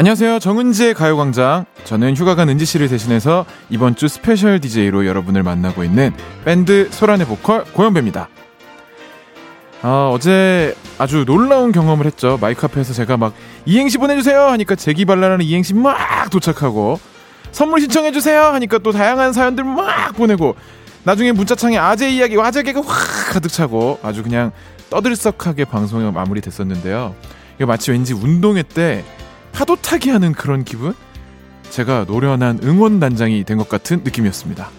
안녕하세요. 정은지의 가요광장. 저는 휴가 간 은지씨를 대신해서 이번 주 스페셜 DJ로 여러분을 만나고 있는 밴드 소란의 보컬 고영배입니다. 어제 아주 놀라운 경험을 했죠. 마이크 앞에서 제가 막 이행시 보내주세요 하니까 재기발랄한 이행시 막 도착하고, 선물 신청해주세요 하니까 또 다양한 사연들 막 보내고, 나중에 문자창에 아재 이야기, 아재 개가 확 가득 차고 아주 그냥 떠들썩하게 방송이 마무리됐었는데요. 이거 마치 왠지 운동회 때 파도 타기 하는 그런 기분? 제가 노련한 응원단장이 된 것 같은 느낌이었습니다.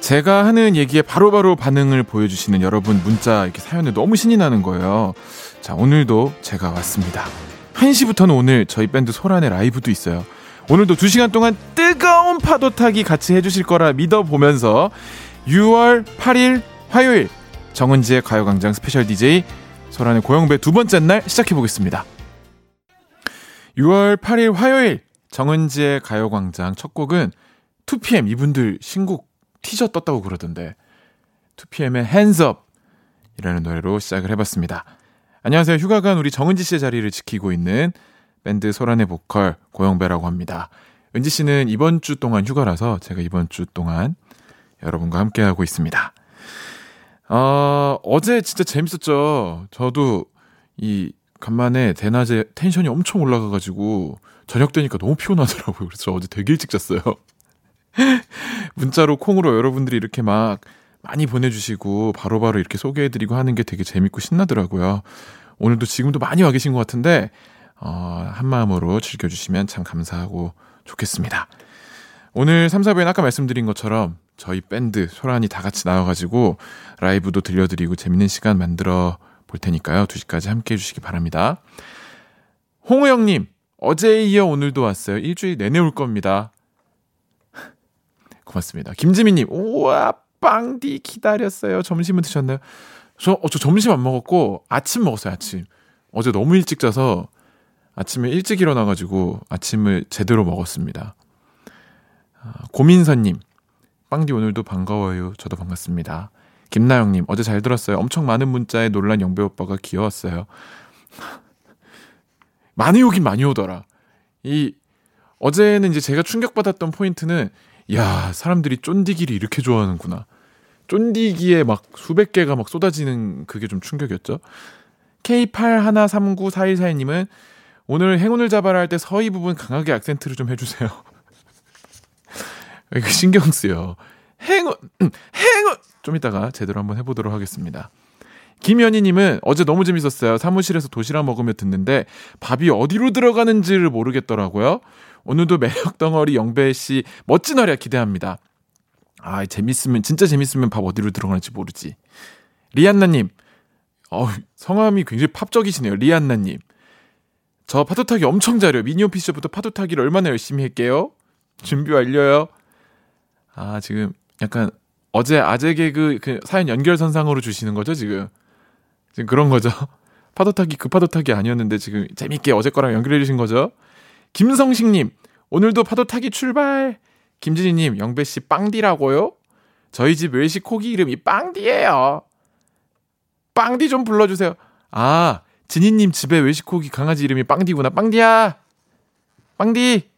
제가 하는 얘기에 바로바로 반응을 보여주시는 여러분 문자 이렇게 사연에 너무 신이 나는 거예요. 자, 오늘도 제가 왔습니다. 1시부터는 오늘 저희 밴드 소란의 라이브도 있어요. 오늘도 2시간 동안 뜨거운 파도 타기 같이 해주실 거라 믿어보면서 6월 8일 화요일 정은지의 가요광장 스페셜 DJ 소란의 고영배 두 번째 날 시작해보겠습니다. 6월 8일 화요일 정은지의 가요광장 첫 곡은 2PM 이분들 신곡 티저 떴다고 그러던데 2PM의 Hands Up 이라는 노래로 시작을 해봤습니다. 안녕하세요. 휴가 간 우리 정은지 씨의 자리를 지키고 있는 밴드 소란의 보컬 고영배라고 합니다. 은지 씨는 이번 주 동안 휴가라서 제가 이번 주 동안 여러분과 함께하고 있습니다. 어제 진짜 재밌었죠. 저도 이 간만에 대낮에 텐션이 엄청 올라가가지고 저녁 되니까 너무 피곤하더라고요. 그래서 저 어제 되게 일찍 잤어요. 문자로 콩으로 여러분들이 이렇게 막 많이 보내주시고 바로바로 이렇게 소개해드리고 하는 게 되게 재밌고 신나더라고요. 오늘도 지금도 많이 와 계신 것 같은데 한마음으로 즐겨주시면 참 감사하고 좋겠습니다. 오늘 3, 4부에는 아까 말씀드린 것처럼 저희 밴드 소란이 다 같이 나와가지고 라이브도 들려드리고 재밌는 시간 만들어 볼 테니까요. 2시까지 함께해 주시기 바랍니다. 홍우영님, 어제에 이어 오늘도 왔어요. 일주일 내내 올 겁니다. 고맙습니다. 김지민님, 우와 빵디 기다렸어요. 점심은 드셨나요? 저 점심 안 먹었고 아침 먹었어요. 아침 어제 너무 일찍 자서 아침에 일찍 일어나가지고 아침을 제대로 먹었습니다. 고민선님, 빵디 오늘도 반가워요. 저도 반갑습니다. 김나영님, 어제 잘 들었어요. 엄청 많은 문자에 놀란 영배 오빠가 귀여웠어요. 많이 오긴 많이 오더라. 어제는 이제 제가 충격받았던 포인트는, 야, 사람들이 쫀디기를 이렇게 좋아하는구나. 쫀디기에 막 수백 개가 막 쏟아지는 그게 좀 충격이었죠. K81394142님은 오늘 행운을 잡아라 할 때 서이 부분 강하게 악센트를 좀 해주세요. 이거 신경 쓰여. 행운! 좀 이따가 제대로 한번 해보도록 하겠습니다. 김연희님은 어제 너무 재밌었어요. 사무실에서 도시락 먹으며 듣는데 밥이 어디로 들어가는지를 모르겠더라고요. 오늘도 매력덩어리 영배씨 멋진 활약 기대합니다. 재밌으면, 진짜 재밌으면 밥 어디로 들어가는지 모르지. 리안나님, 성함이 굉장히 팝적이시네요. 리안나님, 저 파도타기 엄청 잘해요. 미니오피셔부터 파도타기를 얼마나 열심히 할게요. 준비 완료요. 지금 약간 어제 아재 개그 그 사연 연결선상으로 주시는 거죠 지금? 지금 그런 거죠. 파도타기 그 파도타기 아니었는데 지금 재밌게 어제 거랑 연결해 주신 거죠. 김성식님, 오늘도 파도타기 출발. 김진희님, 영배씨 빵디라고요? 저희 집 외식 고기 이름이 빵디예요. 빵디 좀 불러주세요. 진희님 집에 외식 고기 강아지 이름이 빵디구나. 빵디야, 빵디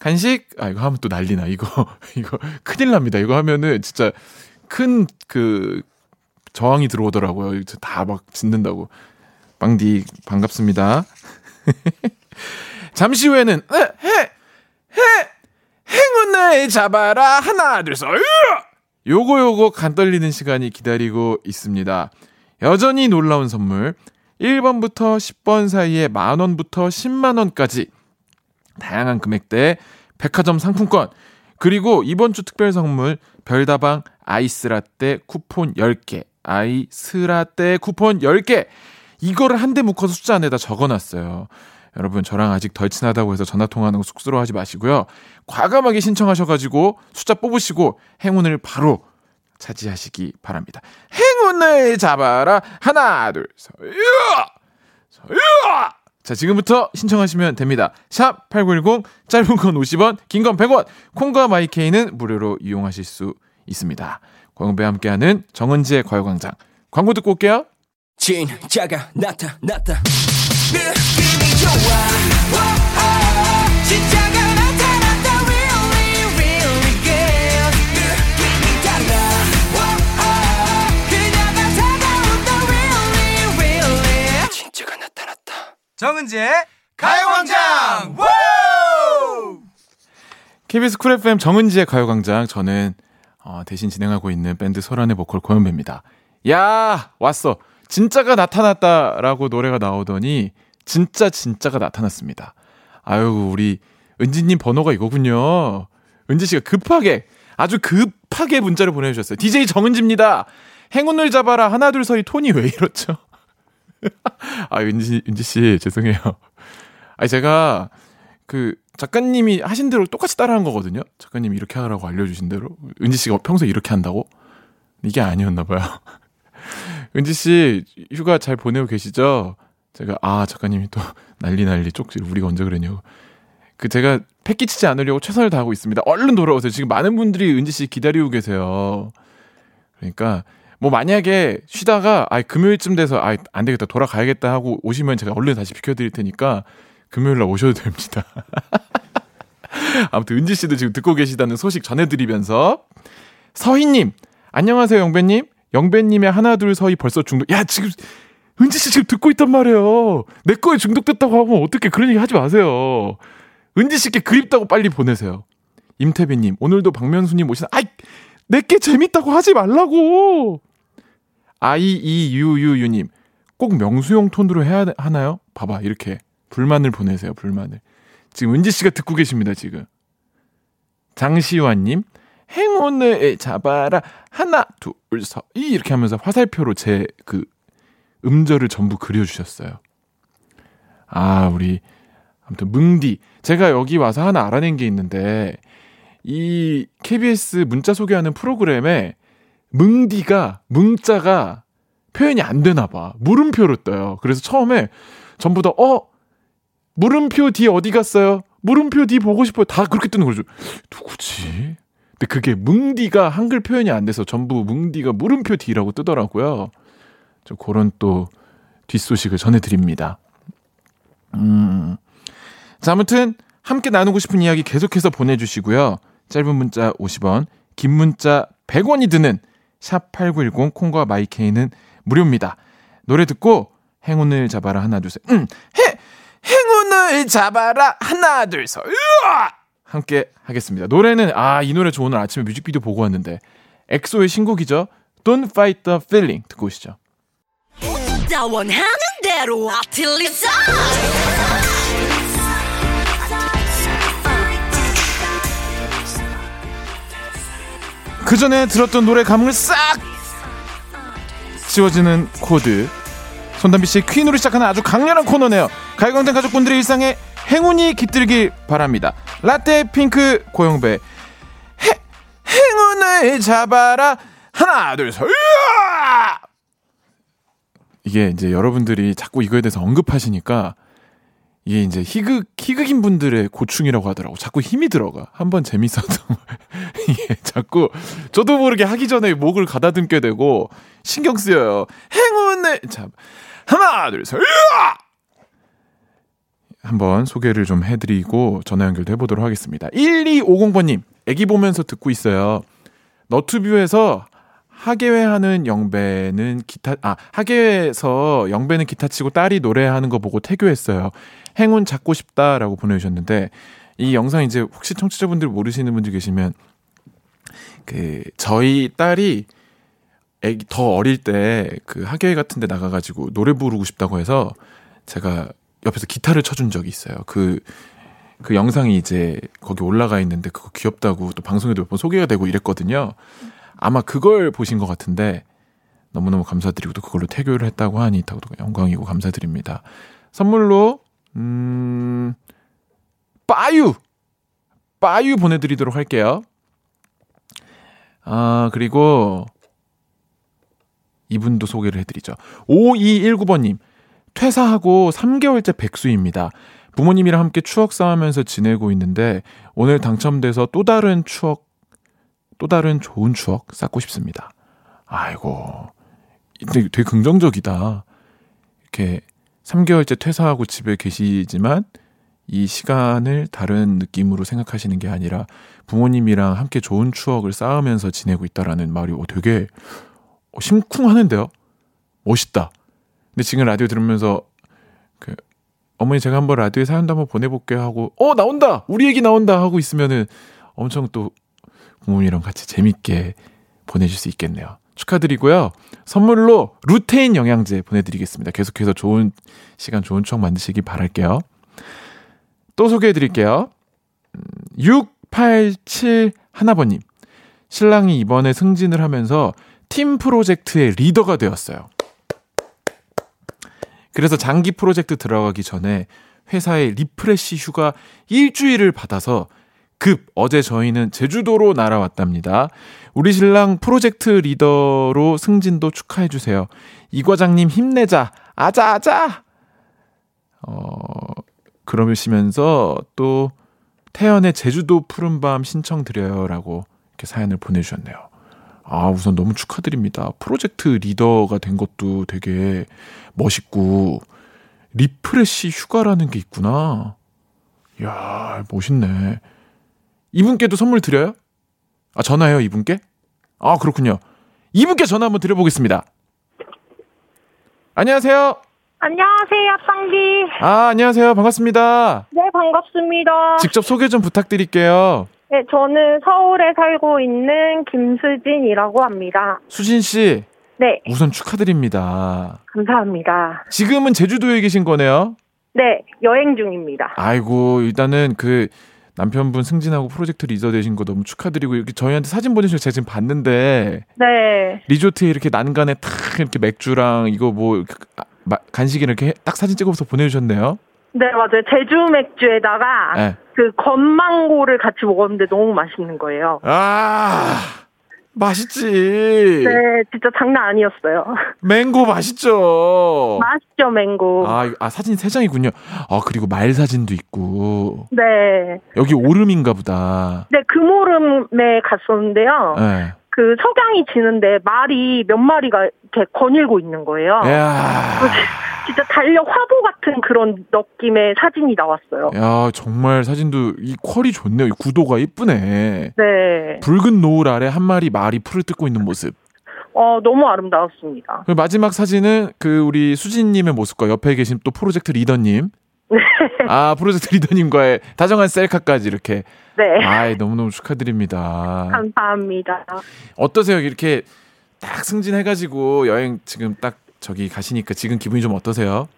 간식? 이거 하면 또 난리나. 이거 큰일 납니다. 이거 하면은 진짜 큰 그 저항이 들어오더라고요. 다 막 짖는다고. 빵디 반갑습니다. 잠시 후에는 행운을 잡아라. 하나 둘 셋. 요거 간 떨리는 시간이 기다리고 있습니다. 여전히 놀라운 선물 1번부터 10번 사이에 만원부터 10만원까지 다양한 금액대의 백화점 상품권, 그리고 이번 주 특별 선물 별다방 아이스라떼 쿠폰 10개, 아이스라떼 쿠폰 10개, 이거를 한 대 묶어서 숫자 안에다 적어놨어요. 여러분, 저랑 아직 덜 친하다고 해서 전화통화하는 거 쑥스러워하지 마시고요. 과감하게 신청하셔가지고 숫자 뽑으시고 행운을 바로 차지하시기 바랍니다. 행운을 잡아라. 하나 둘 서유아 자, 지금부터 신청하시면 됩니다. 샵 8910, 짧은 건 50원, 긴 건 100원, 콩과 마이케이는 무료로 이용하실 수 있습니다. 고영배와 함께하는 정은지의 과요광장. 광고 듣고 올게요. 진짜가 나타났다. 느낌이 좋아. 진짜가 나타났다. Really, really good. 느낌이 달라. 그녀가 다가온다. Really, really. 진짜가 나타났다. 정은지의 가요광장. KBS 쿨 FM 정은지의 가요광장. 저는 대신 진행하고 있는 밴드 소란의 보컬 고영배입니다. 야, 왔어. 진짜가 나타났다라고 노래가 나오더니 진짜가 나타났습니다. 아유, 우리 은지님 번호가 이거군요. 은지씨가 아주 급하게 문자를 보내주셨어요. DJ 정은지입니다. 행운을 잡아라. 하나 둘 서이 톤이 왜 이렇죠? 아, 은지씨 죄송해요. 아니, 제가 그 작가님이 하신 대로 똑같이 따라한 거거든요. 작가님이 이렇게 하라고 알려주신 대로. 은지씨가 평소에 이렇게 한다고? 이게 아니었나 봐요. 은지씨 휴가 잘 보내고 계시죠? 제가 작가님이 또 난리 쪽지 우리가 언제 그랬냐고. 그 제가 패끼치지 않으려고 최선을 다하고 있습니다. 얼른 돌아오세요. 지금 많은 분들이 은지씨 기다리고 계세요. 그러니까 뭐 만약에 쉬다가 금요일쯤 돼서 안 되겠다 돌아가야겠다 하고 오시면 제가 얼른 다시 비켜드릴 테니까 금요일날 오셔도 됩니다. 아무튼 은지씨도 지금 듣고 계시다는 소식 전해드리면서, 서희님 안녕하세요. 영배님의 하나 둘 서희 벌써 중독. 야, 지금 은지씨 지금 듣고 있단 말이에요. 내 거에 중독됐다고 하면 어떻게 그런 얘기 하지 마세요. 은지씨께 그립다고 빨리 보내세요. 임태빈님 오늘도 박명수님 오시나. 내게 재밌다고 하지 말라고. 아이이유유유님 꼭 명수용 톤으로 해야 하나요? 봐봐, 이렇게 불만을 보내세요. 불만을. 지금 은지씨가 듣고 계십니다. 지금 장시환님 행운을 잡아라 하나 둘 서 이렇게 하면서 화살표로 제 그 음절을 전부 그려주셨어요. 우리 아무튼 뭉디, 제가 여기 와서 하나 알아낸 게 있는데, 이 KBS 문자 소개하는 프로그램에 뭉자가 표현이 안 되나 봐. 물음표로 떠요. 그래서 처음에 전부 다 물음표 뒤 어디 갔어요? 물음표 뒤 보고 싶어요. 다 그렇게 뜨는 거죠. 누구지? 근데 그게 뭉디가 한글 표현이 안 돼서 전부 뭉디가 물음표 뒤라고 뜨더라고요. 좀 그런 또 뒷소식을 전해드립니다. 자, 아무튼 함께 나누고 싶은 이야기 계속해서 보내주시고요. 짧은 문자 50원, 긴 문자 100원이 드는 샵8910 콩과 마이케이는 무료입니다. 노래 듣고 행운을 잡아라 하나 둘 셋. 행운을 잡아라 하나 둘 셋. 함께 하겠습니다. 노래는 이 노래 저 오늘 아침에 뮤직비디오 보고 왔는데 엑소의 신곡이죠. Don't Fight the Feeling 듣고 오시죠. 원하는 대로 아틀리사. 그 전에 들었던 노래 감흥을 싹 지워지는 코드. 손담비 씨의 퀸으로 시작하는 아주 강렬한 코너네요. 가요광장 가족분들의 일상에 행운이 깃들길 바랍니다. 라떼 핑크 고영배 행운을 잡아라 하나 둘 셋. 이게 이제 여러분들이 자꾸 이거에 대해서 언급하시니까 이게 이제 희극인 분들의 고충이라고 하더라고. 자꾸 힘이 들어가. 한번 재밌었던 이게 자꾸 저도 모르게 하기 전에 목을 가다듬게 되고 신경 쓰여요. 행운을 잡 하나 둘 셋. 한번 소개를 좀 해드리고 전화 연결도 해보도록 하겠습니다. 1250번님, 애기 보면서 듣고 있어요. 너튜브에서 하계회에서 영배는 기타 치고 딸이 노래하는 거 보고 태교했어요. 행운 잡고 싶다라고 보내주셨는데, 이 영상 이제 혹시 청취자분들 모르시는 분들 계시면, 그 저희 딸이 애기 더 어릴 때 그 하계회 같은 데 나가가지고 노래 부르고 싶다고 해서 제가 옆에서 기타를 쳐준 적이 있어요. 그 영상이 이제 거기 올라가 있는데 그거 귀엽다고 또 방송에도 몇 번 소개가 되고 이랬거든요. 아마 그걸 보신 것 같은데 너무너무 감사드리고 또 그걸로 태교를 했다고 하니 또 영광이고 감사드립니다. 선물로 빠유 보내드리도록 할게요. 그리고 이분도 소개를 해드리죠. 5219번님 퇴사하고 3개월째 백수입니다. 부모님이랑 함께 추억 쌓으면서 지내고 있는데 오늘 당첨돼서 또 다른 좋은 추억 쌓고 싶습니다. 아이고, 되게 긍정적이다. 이렇게 3개월째 퇴사하고 집에 계시지만 이 시간을 다른 느낌으로 생각하시는 게 아니라 부모님이랑 함께 좋은 추억을 쌓으면서 지내고 있다라는 말이 되게 심쿵하는데요? 멋있다. 근데 지금 라디오 들으면서 어머니 제가 한번 라디오에 사연도 한번 보내볼게 하고 나온다! 우리 얘기 나온다! 하고 있으면은 엄청 또 부모님이랑 같이 재밌게 보내줄 수 있겠네요. 축하드리고요. 선물로 루테인 영양제 보내드리겠습니다. 계속해서 좋은 시간, 좋은 추억 만드시기 바랄게요. 또 소개해드릴게요. 6871번님. 신랑이 이번에 승진을 하면서 팀 프로젝트의 리더가 되었어요. 그래서 장기 프로젝트 들어가기 전에 회사의 리프레시 휴가 일주일을 받아서 급 어제 저희는 제주도로 날아왔답니다. 우리 신랑 프로젝트 리더로 승진도 축하해주세요. 이 과장님 힘내자. 아자아자. 그러시면서 또 태연의 제주도 푸른밤 신청드려요 라고 이렇게 사연을 보내주셨네요. 아, 우선 너무 축하드립니다. 프로젝트 리더가 된 것도 되게 멋있고 리프레시 휴가라는 게 있구나. 이야, 멋있네. 이분께도 선물 드려요? 아, 전화요, 이분께? 아, 그렇군요. 이분께 전화 한번 드려보겠습니다. 안녕하세요. 안녕하세요, 쌍디. 아, 안녕하세요. 반갑습니다. 네, 반갑습니다. 직접 소개 좀 부탁드릴게요. 네, 저는 서울에 살고 있는 김수진이라고 합니다. 수진 씨. 네. 우선 축하드립니다. 감사합니다. 지금은 제주도에 계신 거네요? 네, 여행 중입니다. 아이고, 일단은 남편분 승진하고 프로젝트 리더 되신 거 너무 축하드리고, 이렇게 저희한테 사진 보내주셔서 제가 지금 봤는데, 네, 리조트에 이렇게 난간에 탁 이렇게 맥주랑 이거 뭐 간식이랑 이렇게 딱 사진 찍어서 보내주셨네요. 네, 맞아요. 제주 맥주에다가 네. 그 건망고를 같이 먹었는데 너무 맛있는 거예요. 아, 맛있지. 네, 진짜 장난 아니었어요. 맹고 맛있죠. 맛있죠, 맹고. 아, 사진 3장이군요. 아, 그리고 말 사진도 있고. 네. 여기 오름인가 보다. 네, 금오름에 갔었는데요. 네. 그 석양이 지는데 말이 몇 마리가 이렇게 거닐고 있는 거예요. 진짜 달력 화보 같은 그런 느낌의 사진이 나왔어요. 야, 정말 사진도 이 퀄이 좋네요. 이 구도가 예쁘네. 네. 붉은 노을 아래 한 마리 말이 풀을 뜯고 있는 모습. 너무 아름다웠습니다. 그리고 마지막 사진은 우리 수진님의 모습과 옆에 계신 또 프로젝트 리더님. 네. 아, 프로젝트 리더님과의 다정한 셀카까지 이렇게. 네. 아이, 너무너무 축하드립니다. 감사합니다. 어떠세요? 이렇게 딱 승진해가지고 여행 지금 딱 저기 가시니까 지금 기분이 좀 어떠세요?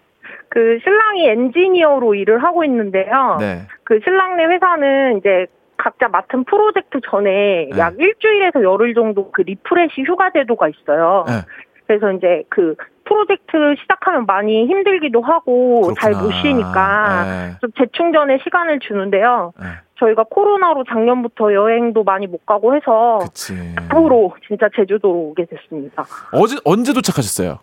신랑이 엔지니어로 일을 하고 있는데요. 네. 신랑네 회사는 이제 각자 맡은 프로젝트 전에 네. 약 일주일에서 열흘 정도 리프레시 휴가 제도가 있어요. 네. 그래서 이제 프로젝트 시작하면 많이 힘들기도 하고 잘 못 쉬니까 네. 좀 재충전의 시간을 주는데요. 네. 저희가 코로나로 작년부터 여행도 많이 못 가고 해서 앞으로 진짜 제주도로 오게 됐습니다. 언제 도착하셨어요?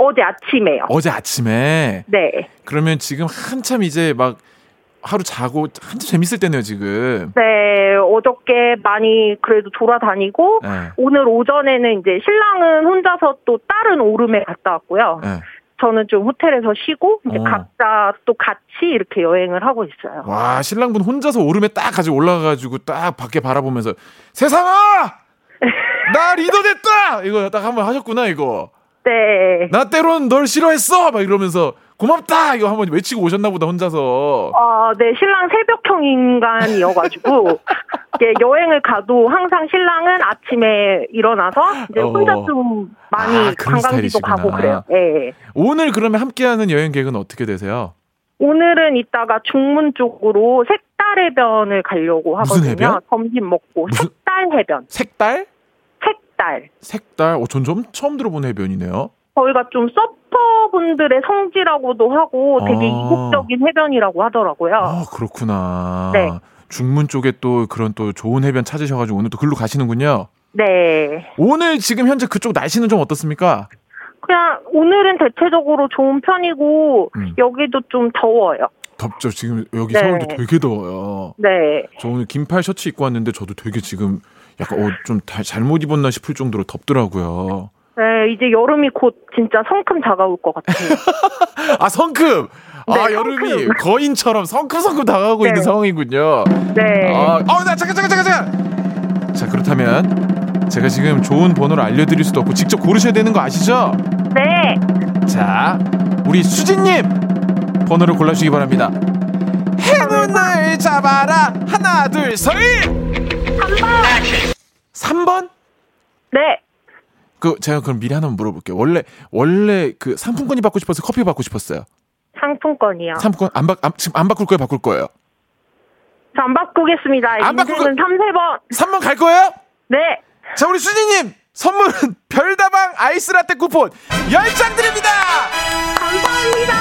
어제 아침에요. 어제 아침에? 네. 그러면 지금 한참 이제 막 하루 자고 한참 재밌을 때네요, 지금. 네, 어저께 많이 그래도 돌아다니고 네. 오늘 오전에는 이제 신랑은 혼자서 또 다른 오름에 갔다 왔고요. 네. 저는 좀 호텔에서 쉬고 이제 각자 또 같이 이렇게 여행을 하고 있어요. 와, 신랑분 혼자서 오름에 딱 가지고 올라가가지고 딱 밖에 바라보면서 세상아! 나 리더 됐다! 이거 딱 한번 하셨구나, 이거. 네. 나 때론 널 싫어했어! 막 이러면서 고맙다! 이거 한번 외치고 오셨나 보다, 혼자서. 네, 신랑 새벽형 인간이어가지고 이제 여행을 가도 항상 신랑은 아침에 일어나서 이제 혼자 좀 많이 관광지도 가고 그래요. 네. 오늘 그러면 함께하는 여행 계획은 어떻게 되세요? 오늘은 이따가 중문 쪽으로 색달 해변을 가려고 하거든요. 무슨 해변? 점심 먹고. 색달 해변. 색달? 색달. 전 처음 들어본 해변이네요. 저희가 좀 서퍼분들의 성지라고도 하고 되게 이국적인 해변이라고 하더라고요. 아, 그렇구나. 네. 중문 쪽에 또 그런 또 좋은 해변 찾으셔가지고 오늘 또 글로 가시는군요. 네. 오늘 지금 현재 그쪽 날씨는 좀 어떻습니까? 그냥 오늘은 대체적으로 좋은 편이고 여기도 좀 더워요. 덥죠. 지금 여기 네. 서울도 되게 더워요. 네. 저 오늘 긴팔 셔츠 입고 왔는데 저도 되게 지금 약간 좀 잘못 입었나 싶을 정도로 덥더라고요. 네, 이제 여름이 곧 진짜 성큼 다가올 것 같아요. 아, 성큼! 네, 아, 성큼. 여름이 거인처럼 성큼성큼 다가오고 네. 있는 상황이군요. 네. 아, 나 잠깐! 자, 그렇다면 제가 지금 좋은 번호를 알려드릴 수도 없고 직접 고르셔야 되는 거 아시죠? 네. 자, 우리 수진님! 번호를 골라주시기 바랍니다. 행운을 잡아라! 하나, 둘, 셋! 3번! 3번? 네. 제가 그럼 미리 하나 물어볼게요. 원래 그 상품권이 받고 싶었어요? 커피 받고 싶었어요? 상품권이요. 상품권 지금 안 바꿀 거예요? 바꿀 거예요? 저 안 바꾸겠습니다. 안 바꿀 거는 3번. 3번 갈 거예요? 네. 자, 우리 수진님 선물은 별다방 아이스라떼 쿠폰 10장 드립니다. 감사합니다.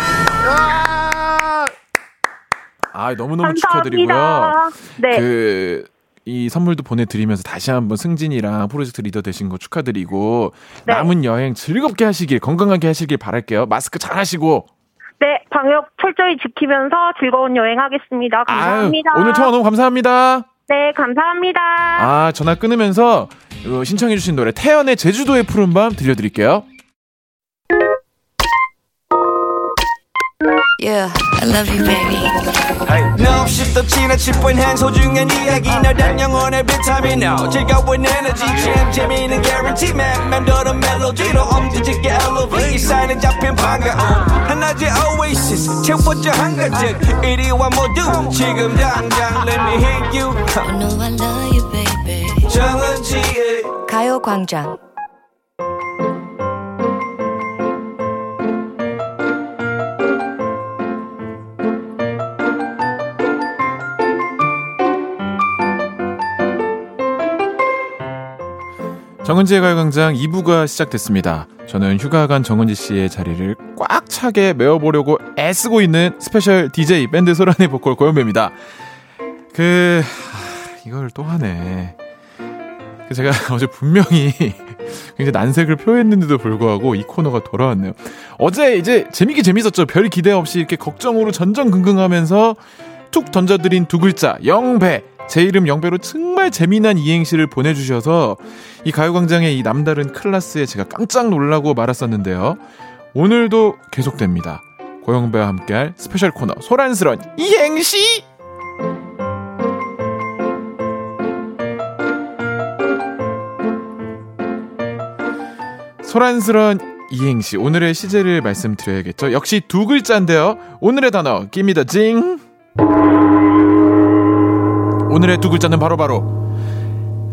아, 너무너무 축하드리고요. 네. 이 선물도 보내드리면서 다시 한번 승진이랑 프로젝트 리더 되신 거 축하드리고 네. 남은 여행 즐겁게 하시길, 건강하게 하시길 바랄게요. 마스크 잘 하시고. 네, 방역 철저히 지키면서 즐거운 여행 하겠습니다. 감사합니다. 아유, 오늘 통화 너무 감사합니다. 네, 감사합니다. 아, 전화 끊으면서 신청해 주신 노래 태연의 제주도의 푸른밤 들려드릴게요. Yeah, I love you, baby. No, she's the china chip when hands hold you and you again. No, that young on every time you know. Check out with energy, champ, Jimmy, and guarantee, man. Man, do the melody, no, did you get elevated? Sign and jump in, panga. And now you oasis, check what your hunger check. 81 more doom, chick em down, down, let me hit you. I know I love you, baby. 정은지, 가요광장. 정은지의 가요광장 2부가 시작됐습니다. 저는 휴가 간 정은지 씨의 자리를 꽉 차게 메워보려고 애쓰고 있는 스페셜 DJ 밴드 소란의 보컬 고영배입니다. 이걸 또 하네. 제가 어제 분명히 굉장히 난색을 표했는데도 불구하고 이 코너가 돌아왔네요. 어제 이제 재밌게 재밌었죠. 별 기대 없이 이렇게 걱정으로 전전긍긍하면서 툭 던져드린 두 글자 영배. 제 이름 영배로 정말 재미난 이행시를 보내주셔서 이 가요광장의 이 남다른 클라스에 제가 깜짝 놀라고 말았었는데요. 오늘도 계속됩니다. 고영배와 함께할 스페셜 코너 소란스런 이행시! 소란스런 이행시 오늘의 시제를 말씀드려야겠죠. 역시 두 글자인데요. 오늘의 단어 깁니다. 징! 오늘의 두 글자는 바로바로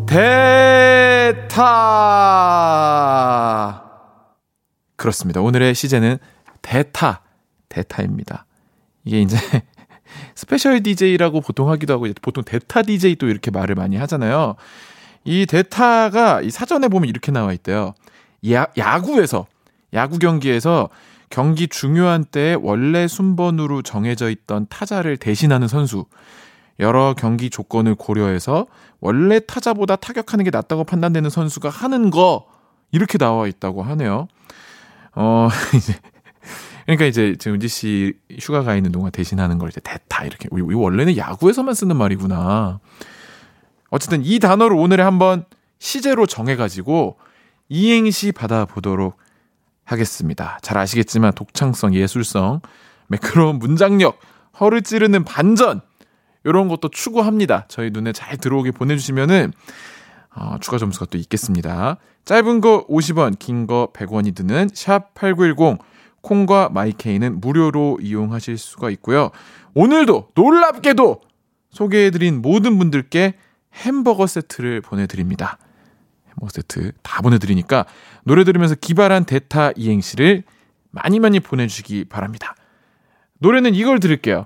대타. 그렇습니다. 오늘의 시제는 대타입니다. 이게 이제 스페셜 DJ라고 보통 하기도 하고 보통 대타 DJ 또 이렇게 말을 많이 하잖아요. 이 대타가 이 사전에 보면 이렇게 나와 있대요. 야구 경기에서 경기 중요한 때에 원래 순번으로 정해져 있던 타자를 대신하는 선수. 여러 경기 조건을 고려해서 원래 타자보다 타격하는 게 낫다고 판단되는 선수가 하는 거 이렇게 나와 있다고 하네요. 그러니까 정은지 씨 휴가 가 있는 동안 대신하는 걸 이제 대타 이렇게. 이 원래는 야구에서만 쓰는 말이구나. 어쨌든 이 단어를 오늘에 한번 시제로 정해가지고 이행시 받아보도록 하겠습니다. 잘 아시겠지만 독창성, 예술성, 매끄러운 문장력, 허를 찌르는 반전. 이런 것도 추구합니다. 저희 눈에 잘 들어오게 보내주시면은 추가 점수가 또 있겠습니다. 짧은 거 50원, 긴 거 100원이 드는 샵 8910 콩과 마이케이는 무료로 이용하실 수가 있고요. 오늘도 놀랍게도 소개해드린 모든 분들께 햄버거 세트를 보내드립니다. 햄버거 세트 다 보내드리니까 노래 들으면서 기발한 대타 이행시를 많이 보내주시기 바랍니다. 노래는 이걸 들을게요.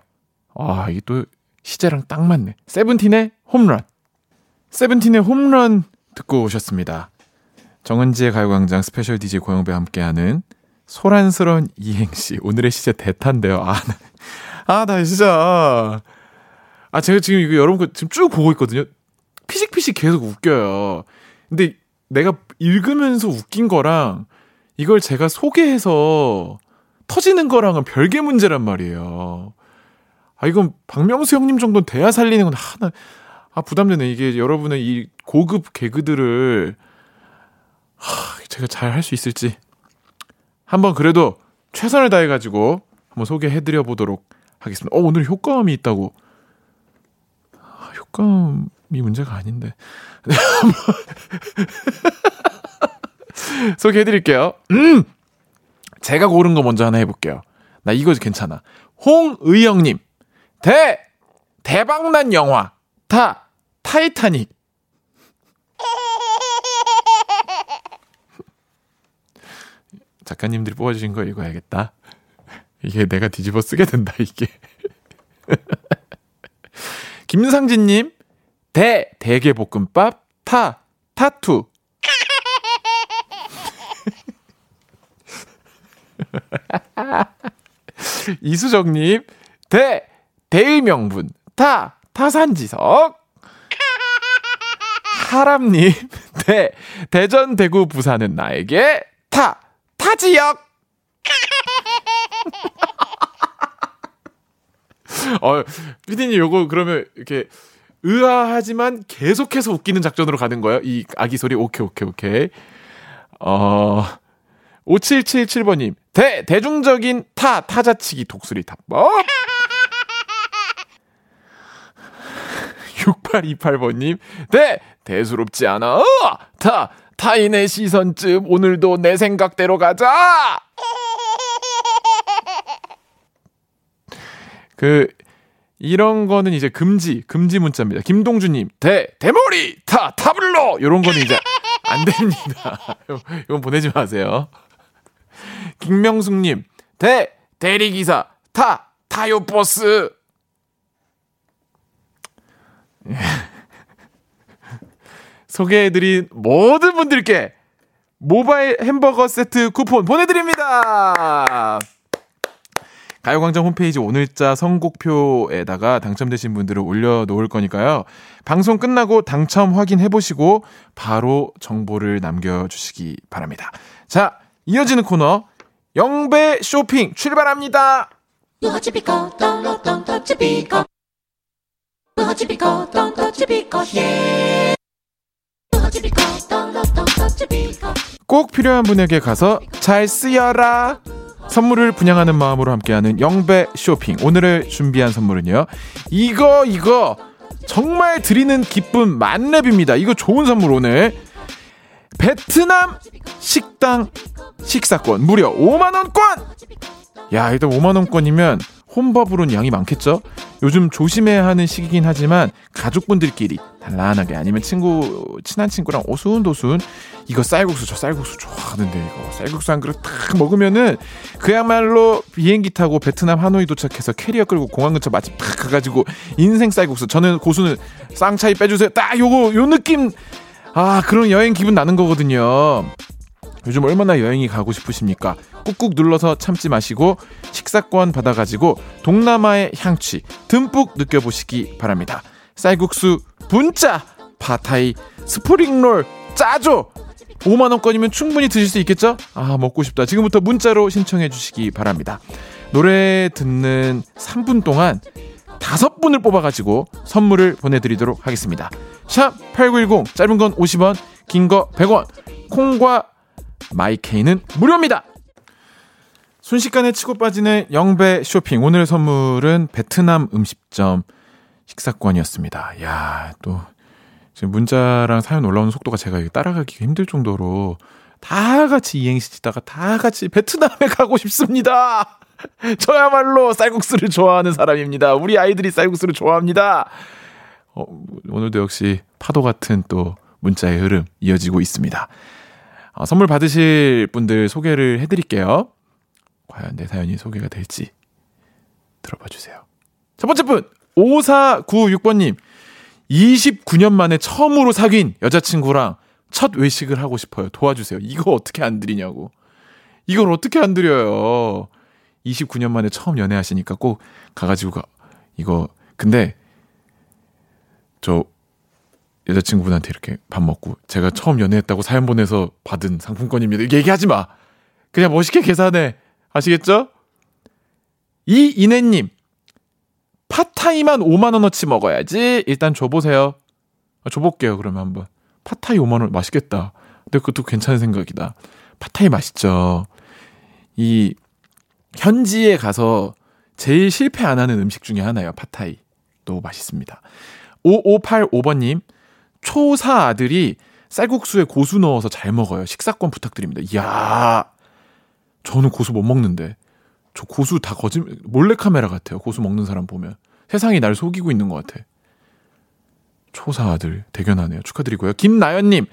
아, 이게 또 시제랑 딱 맞네. 세븐틴의 홈런. 세븐틴의 홈런 듣고 오셨습니다. 정은지의 가요광장 스페셜 DJ 고영배와 함께하는 소란스런 이행시. 오늘의 시제 대타인데요. 나 진짜. 제가 지금 이거 여러분 거 지금 쭉 보고 있거든요. 피식피식 계속 웃겨요. 근데 내가 읽으면서 웃긴 거랑 이걸 제가 소개해서 터지는 거랑은 별개 문제란 말이에요. 아, 이건 박명수 형님 정도는 돼야 살리는 건 하나, 아, 부담되네. 이게 여러분의 이 고급 개그들을, 하, 제가 잘 할 수 있을지. 한번 그래도 최선을 다해가지고 한번 소개해드려 보도록 하겠습니다. 오늘 효과음이 있다고. 아, 효과음이 문제가 아닌데. 소개해드릴게요. 제가 고른 거 먼저 하나 해볼게요. 나 이거 괜찮아. 홍의영님, 대박난 영화 타이타닉. 작가님들이 뽑아주신 거 읽어야겠다. 이게 내가 뒤집어 쓰게 된다, 이게. 김상진님, 대게볶음밥 타투. 이수정님, 대의명분 타산지석. 하람님, 대전, 대구, 부산은 나에게 타지역. 피디님, 요거 그러면 이렇게 의아하지만 계속해서 웃기는 작전으로 가는 거예요? 이 아기 소리. 오케이. 5777번님, 대중적인 타자치기 독수리 답법. 6828번님, 대수롭지 않아 타인의 시선쯤 오늘도 내 생각대로 가자. 이런 거는 이제 금지 문자입니다. 김동주님, 대머리 타블로. 요런 거는 이제 안 됩니다. 이건 보내지 마세요. 김명숙님, 대리기사 타요버스. 소개해드린 모든 분들께 모바일 햄버거 세트 쿠폰 보내드립니다. 가요광장 홈페이지 오늘자 선곡표에다가 당첨되신 분들을 올려놓을 거니까요. 방송 끝나고 당첨 확인해보시고 바로 정보를 남겨주시기 바랍니다. 자, 이어지는 코너 영배 쇼핑 출발합니다. 꼭 필요한 분에게 가서 잘 쓰여라. 선물을 분양하는 마음으로 함께하는 영배 쇼핑. 오늘의 준비한 선물은요, 이거 정말 드리는 기쁨 만렙입니다. 이거 좋은 선물. 오늘 베트남 식당 식사권 무려 5만원권. 야, 일단 5만원권이면 혼밥으로는 양이 많겠죠. 요즘 조심해야 하는 시기긴 하지만 가족분들끼리 단란하게, 아니면 친한 친구랑 오순도순, 이거 쌀국수, 저 쌀국수 좋아하는데, 이거 쌀국수 한 그릇 딱 먹으면은 그야말로 비행기 타고 베트남 하노이 도착해서 캐리어 끌고 공항 근처 맛집 딱 가가지고 인생 쌀국수, 저는 고수는 쌍차이 빼주세요, 딱 요 느낌. 아, 그런 여행 기분 나는 거거든요. 요즘 얼마나 여행이 가고 싶으십니까? 꾹꾹 눌러서 참지 마시고 식사권 받아가지고 동남아의 향취 듬뿍 느껴보시기 바랍니다. 쌀국수, 분짜, 파타이, 스프링롤, 짜조. 5만원권이면 충분히 드실 수 있겠죠? 아, 먹고 싶다. 지금부터 문자로 신청해 주시기 바랍니다. 노래 듣는 3분 동안 5분을 뽑아가지고 선물을 보내드리도록 하겠습니다. 샵 8910, 짧은 건 50원, 긴 거 100원, 콩과 마이케이는 무료입니다. 순식간에 치고 빠지는 영배 쇼핑. 오늘의 선물은 베트남 음식점 식사권이었습니다. 야, 또 지금 문자랑 사연 올라오는 속도가 제가 따라가기 힘들 정도로 다 같이 이행시 치다가 다 같이 베트남에 가고 싶습니다. 저야말로 쌀국수를 좋아하는 사람입니다. 우리 아이들이 쌀국수를 좋아합니다. 오늘도 역시 파도 같은 또 문자의 흐름 이어지고 있습니다. 선물 받으실 분들 소개를 해드릴게요. 과연 내 사연이 소개가 될지 들어봐 주세요. 첫 번째 분, 5496번님. 29년 만에 처음으로 사귄 여자친구랑 첫 외식을 하고 싶어요. 도와주세요. 이거 어떻게 안 드리냐고. 이걸 어떻게 안 드려요. 29년 만에 처음 연애하시니까 꼭 가가지고 이거. 근데 저 여자친구분한테 이렇게 밥 먹고 제가 처음 연애했다고 사연 보내서 받은 상품권입니다. 얘기하지 마. 그냥 멋있게 계산해. 아시겠죠? 이인혜님, 팟타이만 5만원어치 먹어야지. 일단 줘보세요. 줘볼게요. 그러면 한번 팟타이 5만원 맛있겠다. 근데 그것도 괜찮은 생각이다. 팟타이 맛있죠. 이 현지에 가서 제일 실패 안 하는 음식 중에 하나예요. 팟타이. 너무 맛있습니다. 5585번님, 초사 아들이 쌀국수에 고수 넣어서 잘 먹어요. 식사권 부탁드립니다. 이야, 저는 고수 못 먹는데. 저 고수 다 거짓말, 몰래카메라 같아요. 고수 먹는 사람 보면. 세상이 날 속이고 있는 것 같아. 초사 아들, 대견하네요. 축하드리고요. 김나연님,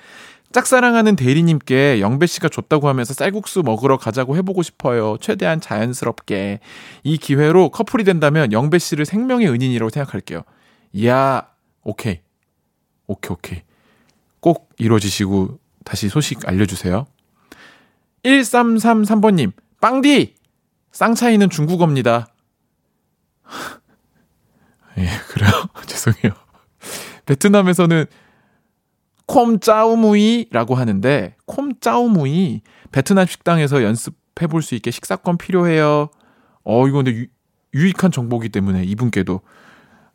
짝사랑하는 대리님께 영배씨가 줬다고 하면서 쌀국수 먹으러 가자고 해보고 싶어요. 최대한 자연스럽게. 이 기회로 커플이 된다면 영배씨를 생명의 은인이라고 생각할게요. 이야, 오케이. 오케이. 꼭 이루어지시고 다시 소식 알려주세요. 1333번님, 빵디! 쌍차이는 중국어입니다. 예, 그래요? 죄송해요. 베트남에서는 콤짜우무이라고 하는데, 콤짜우무이 베트남 식당에서 연습해볼 수 있게 식사권 필요해요. 이거 근데 유익한 정보이기 때문에 이분께도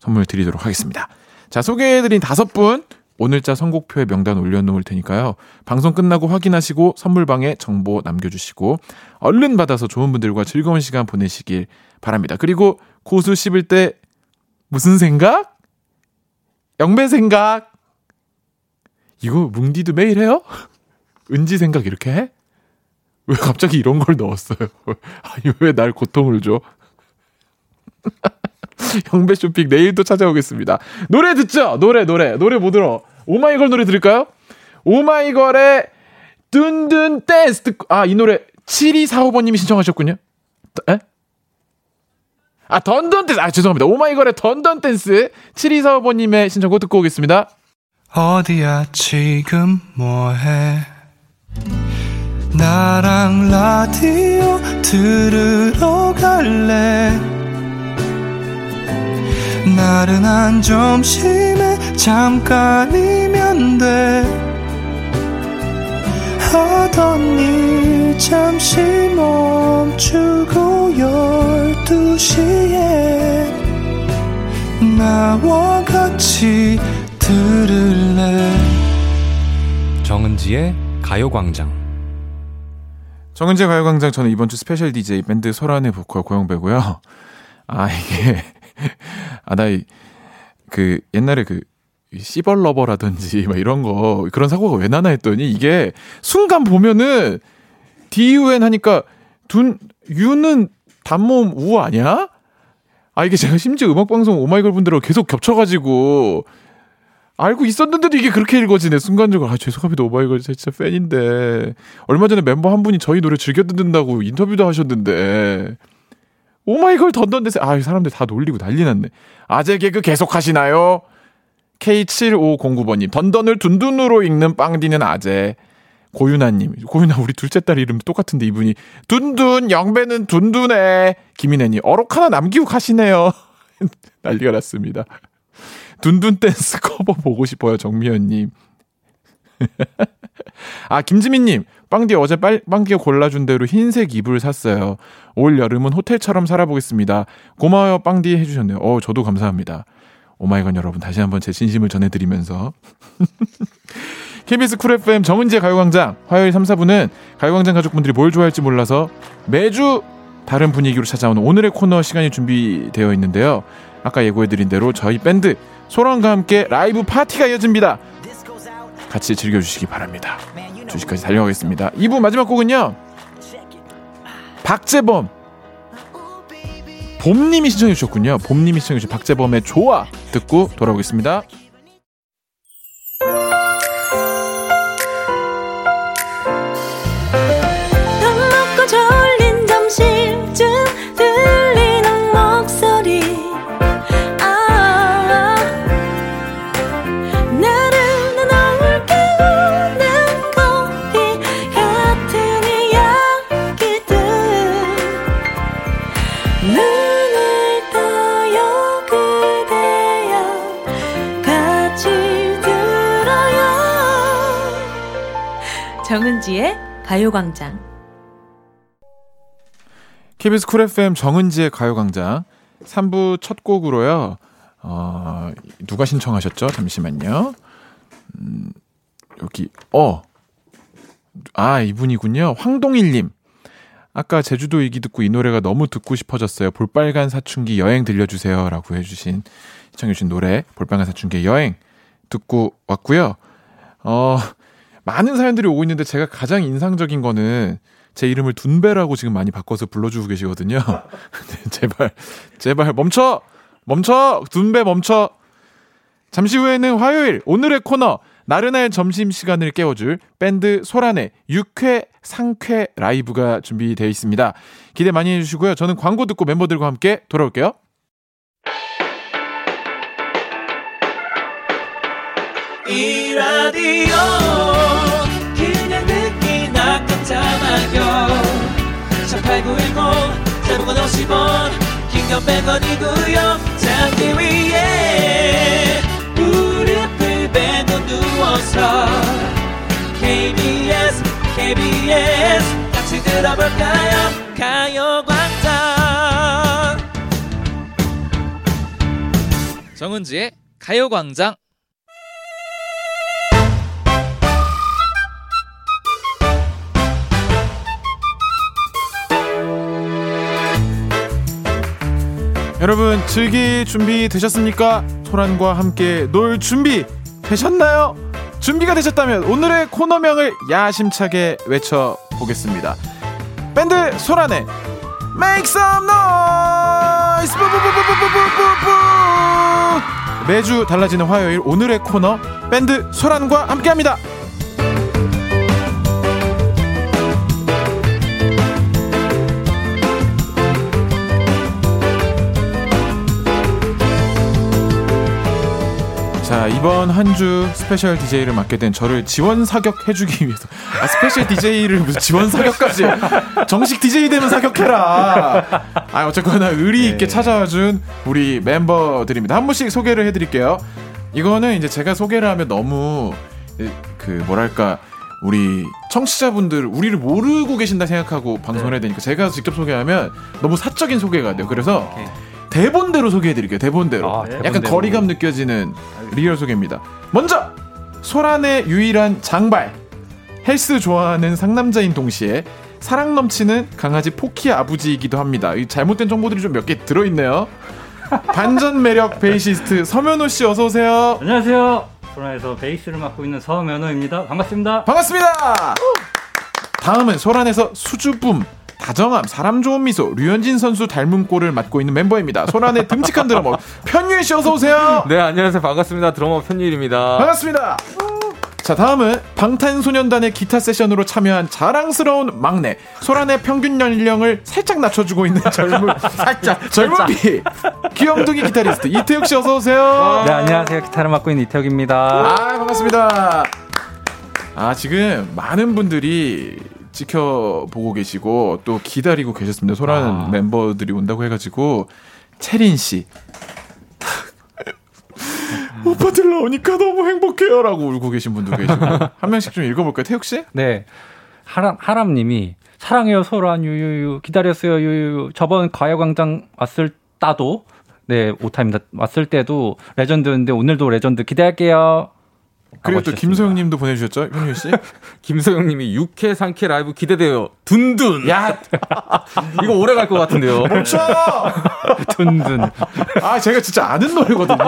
선물 드리도록 하겠습니다. 자, 소개해드린 5분 오늘자 선곡표에 명단 올려놓을 테니까요. 방송 끝나고 확인하시고 선물방에 정보 남겨주시고 얼른 받아서 좋은 분들과 즐거운 시간 보내시길 바랍니다. 그리고 고수 씹을 때 무슨 생각? 영배 생각. 이거 뭉디도 매일 해요? 은지 생각 이렇게 해? 왜 갑자기 이런 걸 넣었어요? 왜 날 고통을 줘? 영배 쇼핑 내일도 찾아오겠습니다. 노래 듣죠? 노래 뭐 들어? 오마이걸 노래 들을까요? 오마이걸의 둔둔 댄스 듣고, 이 노래 7245번님이 신청하셨군요. 에? 던던 댄스. 죄송합니다. 오마이걸의 던던 댄스 7245번님의 신청곡 듣고 오겠습니다. 어디야 지금 뭐해? 나랑 라디오 들으러 갈래? 나른한 점심에 잠깐이면 돼. 하던 일 잠시 멈추고 12시에 나와 같이 들을래. 정은지의 가요광장. 정은지의 가요광장. 저는 이번 주 스페셜 DJ 밴드 소란의 보컬 고영배고요. 이게 나 옛날에 씨벌러버라든지 막 이런 거, 그런 사고가 왜 나나 했더니 이게 순간 보면은 DUN 하니까 유는 단모음 우 아니야? 이게 제가 심지어 음악방송 오마이걸 분들하고 계속 겹쳐가지고 알고 있었는데도 이게 그렇게 읽어지네, 순간적으로. 죄송합니다, 오마이걸. 제가 진짜 팬인데. 얼마 전에 멤버 한 분이 저희 노래 즐겨 듣는다고 인터뷰도 하셨는데. 오마이걸 던던데서 사람들 다 놀리고 난리 났네. 아재 개그 계속 하시나요? K7509번님, 던던을 둔둔으로 읽는 빵디는 아재. 고윤아님, 고윤아 우리 둘째 딸 이름 똑같은데 이분이 둔둔, 영배는 둔둔해. 김인혜님, 어록 하나 남기고 가시네요. 난리가 났습니다. 둔둔 댄스 커버 보고 싶어요, 정미연님. 김지민님, 빵디 어제 빵디가 골라준 대로 흰색 이불 샀어요. 올 여름은 호텔처럼 살아보겠습니다. 고마워요 빵디 해주셨네요. 저도 감사합니다. 오마이갓 여러분, 다시 한번 제 진심을 전해드리면서 KBS 쿨 FM 정은지의 가요광장, 화요일 3, 4부는 가요광장 가족분들이 뭘 좋아할지 몰라서 매주 다른 분위기로 찾아오는 오늘의 코너 시간이 준비되어 있는데요. 아까 예고해드린 대로 저희 밴드 소란과 함께 라이브 파티가 이어집니다. 같이 즐겨주시기 바랍니다. 2시까지 달려가겠습니다. 2부 마지막 곡은요, 박재범 봄님이 신청해 주셨군요. 봄님이 신청해 주신 박재범의 좋아 듣고 돌아오겠습니다. 정은지의 가요광장. KBS 쿨 FM 정은지의 가요광장 3부 첫 곡으로요. 누가 신청하셨죠? 잠시만요. 여기 이분이군요. 황동일님. 아까 제주도 얘기 듣고 이 노래가 너무 듣고 싶어졌어요. 볼빨간 사춘기 여행 들려주세요 라고 해주신 시청해주신 노래 볼빨간 사춘기의 여행 듣고 왔고요. 많은 사연들이 오고 있는데 제가 가장 인상적인 거는 제 이름을 둔배라고 지금 많이 바꿔서 불러주고 계시거든요. 제발 멈춰 둔배 멈춰. 잠시 후에는 화요일 오늘의 코너 나른한 점심시간을 깨워줄 밴드 소란의 6회 상쾌 라이브가 준비되어 있습니다. 기대 많이 해주시고요. 저는 광고 듣고 멤버들과 함께 돌아올게요. 이 라디오 그냥 듣기나 깜짝마요 18910 대부분 50원 긴건 100원이고요 잠기 위에 무릎을 베고 누워서 KBS 같이 들어볼까요 가요광장 정은지의 가요광장. 여러분 즐길 준비 되셨습니까? 소란과 함께 놀 준비 되셨나요? 준비가 되셨다면 오늘의 코너명을 야심차게 외쳐보겠습니다. 밴드 소란의 Make some noise! 뿌뿌뿌뿌뿌뿌뿌! 매주 달라지는 화요일 오늘의 코너 밴드 소란과 함께합니다. 자, 이번 한 주 스페셜 DJ를 맡게 된 저를 지원 사격해주기 위해서 스페셜 DJ를 무슨 지원 사격까지 정식 DJ 되면 사격해라. 어쨌거나 의리 있게 찾아와준 우리 멤버들입니다. 한 분씩 소개를 해드릴게요. 이거는 이제 제가 소개를 하면 너무 우리 청취자분들 우리를 모르고 계신다 생각하고 방송을 해야 되니까 제가 직접 소개하면 너무 사적인 소개가 돼요. 그래서 대본대로 소개해드릴게요. 대본대로. 약간 거리감 느껴지는 리얼 소개입니다. 먼저 소란의 유일한 장발, 헬스 좋아하는 상남자인 동시에 사랑 넘치는 강아지 포키 아버지이기도 합니다. 이 잘못된 정보들이 좀 몇 개 들어있네요. 반전 매력 베이시스트 서면호 씨 어서 오세요. 안녕하세요. 소란에서 베이스를 맡고 있는 서면호입니다. 반갑습니다. 다음은 소란에서 수줍음, 다정함, 사람 좋은 미소, 류현진 선수 닮은 꼴을 맡고 있는 멤버입니다. 소란의 듬직한 드러머 편유일 씨 어서 오세요. 네, 안녕하세요. 반갑습니다. 드러머 편유일입니다. 반갑습니다. 자, 다음은 방탄소년단의 기타 세션으로 참여한 자랑스러운 막내, 소란의 평균 연령을 살짝 낮춰주고 있는 젊은비 귀염둥이 기타리스트 이태혁 씨 어서 오세요. 네, 안녕하세요. 기타를 맡고 있는 이태혁입니다. 반갑습니다. 지금 많은 분들이 지켜보고 계시고 또 기다리고 계셨습니다. 소란 멤버들이 온다고 해가지고 채린 씨 오빠들 나오니까 너무 행복해요 라고 울고 계신 분도 계시고 한 명씩 좀 읽어볼까요? 태욱 씨? 네, 하람님이 사랑해요 소란 유유유 기다렸어요 유유유 저번 가요광장 왔을 따도 네 오타입니다. 왔을 때도 레전드였는데 오늘도 레전드 기대할게요. 그리고 또 김소영님도 보내주셨죠, 현유 씨? 김소영님이 6회 상쾌 라이브 기대돼요. 둔둔. 야, 이거 오래 갈 것 같은데요. 멈춰. 둔둔. 제가 진짜 아는 노래거든요.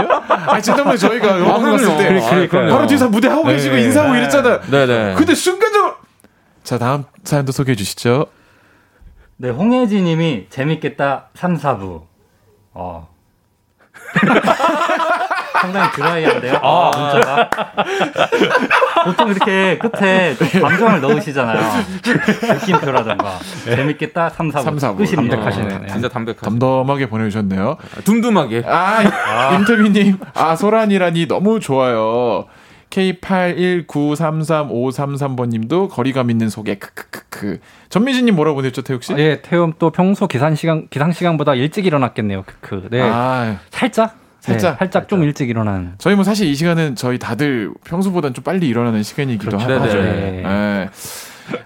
지난번에 저희가 영화 봤을 때 바로 뒤에서 무대 하고 계시고 인사하고 이랬잖아요. 네네. 근데 순간적으로. 자, 다음 사연도 소개해 주시죠. 네, 홍혜지님이 재밌겠다 3, 4부. 상당히 드라이한데요. 문자가. 보통 이렇게 끝에 감정을 넣으시잖아요. 느낌표라던가. 재밌겠다. 3, 4부. 끝입니다. 담백하시네. 진짜 담백하시네. 덤덤하게 보내주셨네요. 둠둠하게. 임태빈님. 소란이라니 너무 좋아요. K81933533번님도 거리감 있는 소개. 크크크크. 전미진님 뭐라고 보냈죠, 태욱 씨? 네, 태움 또 평소 기상 시간보다 일찍 일어났겠네요. 크크. 네. 살짝 좀 일찍 일어나는. 저희 뭐 사실 이 시간은 저희 다들 평소보단 좀 빨리 일어나는 시간이기도 하죠.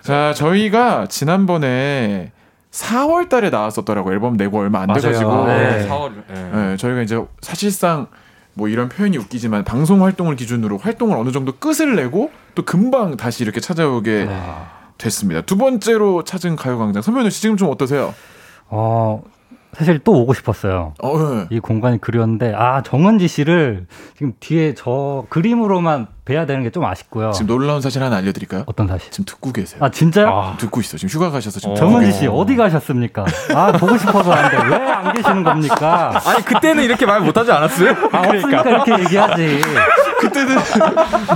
자, 저희가 지난번에 4월 달에 나왔었더라고요. 앨범 내고 얼마 안 돼가지고. 네. 4월. 네. 네, 저희가 이제 사실상 뭐 이런 표현이 웃기지만 방송 활동을 기준으로 활동을 어느 정도 끝을 내고 또 금방 다시 이렇게 찾아오게 됐습니다. 두 번째로 찾은 가요광장. 선배님 지금 좀 어떠세요? 사실 또 오고 싶었어요. 네. 이 공간이 그리웠는데 정은지 씨를 지금 뒤에 저 그림으로만 뵈야 되는 게 좀 아쉽고요. 지금 놀라운 사실 하나 알려드릴까요? 어떤 사실? 지금 듣고 계세요. 진짜요? 듣고 있어. 지금 휴가 가셔서 지금. 정은지 씨 어디 가셨습니까? 보고 싶어서 왔는데 왜 안 계시는 겁니까? 아니 그때는 이렇게 말 못하지 않았어요? 그러니까 이렇게 얘기하지. 그때는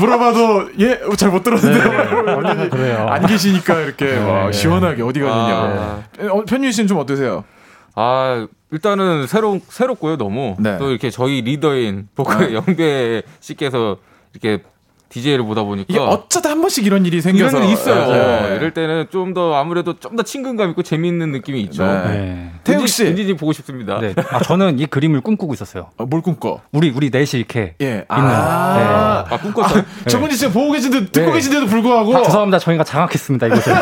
물어봐도 잘 못 들었는데 네. 그래요. 안 계시니까 이렇게 막 시원하게 어디 가느냐. 편윤 씨는 좀 어떠세요? 일단은 새롭고요, 너무. 네. 또 이렇게 저희 리더인 보컬 영배 씨께서 이렇게 DJ를 보다 보니까 이게 어쩌다 한 번씩 이런 일이 생겨서 이런 일이 있어요. 네. 이럴 때는 좀 더 아무래도 좀 더 친근감 있고 재미있는 느낌이 있죠. 네. 태욱 씨, 은지님 보고 싶습니다. 네. 저는 이 그림을 꿈꾸고 있었어요. 뭘 꿈꿔? 우리 넷이 이렇게 있는. 네. 꿈꿨어요. 정은지 씨 보고 계신데 듣고 계신데도 불구하고. 죄송합니다. 저희가 장악했습니다 이것을.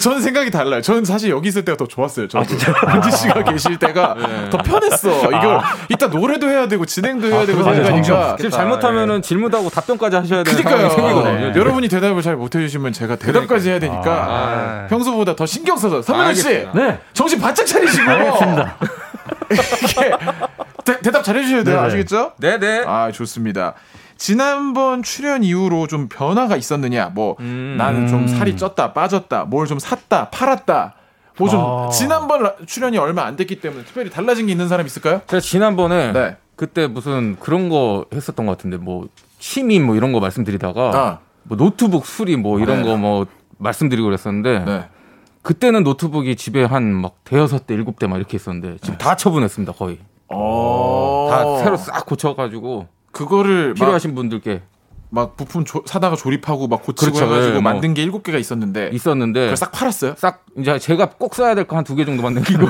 저는 생각이 달라요. 저는 사실 여기 있을 때가 더 좋았어요. 저도 은지 씨가 계실 때가 더 편했어. 이걸 일단 노래도 해야 되고 진행도 해야 되고. 그러니까 지금 잘못하면은 질문하고 답변까지 하셔야 되는 상황이 생기거든요. 네. 여러분이 대답을 잘 못 해주시면 제가 대답까지 해야 되니까 평소보다 더 신경 써서 선배님 씨, 네. 정신 바짝 차리시고. 알겠습니다. 대답 잘해주셔야 돼요. 네네. 아시겠죠? 네네. 좋습니다. 지난번 출연 이후로 좀 변화가 있었느냐? 뭐 나는 좀 살이 쪘다, 빠졌다, 뭘 좀 샀다, 팔았다. 뭐 좀 지난번 출연이 얼마 안 됐기 때문에 특별히 달라진 게 있는 사람 있을까요? 제가 지난번에. 네. 그때 무슨 그런 거 했었던 것 같은데 뭐 취미 뭐 이런 거 말씀드리다가 뭐 노트북 수리 뭐 이런 거 뭐 말씀드리고 그랬었는데 그때는 노트북이 집에 한 막 5대, 7대 막 이렇게 있었는데 지금 다 처분했습니다 거의. 다 새로 싹 고쳐가지고 그거를 필요하신 분들께 막 부품 사다가 조립하고 막 고치고 해가지고 뭐 만든 게 7개가 있었는데 그걸 싹 팔았어요? 싹 이제 제가 꼭 써야 될 거 한 2개 정도 만들기고.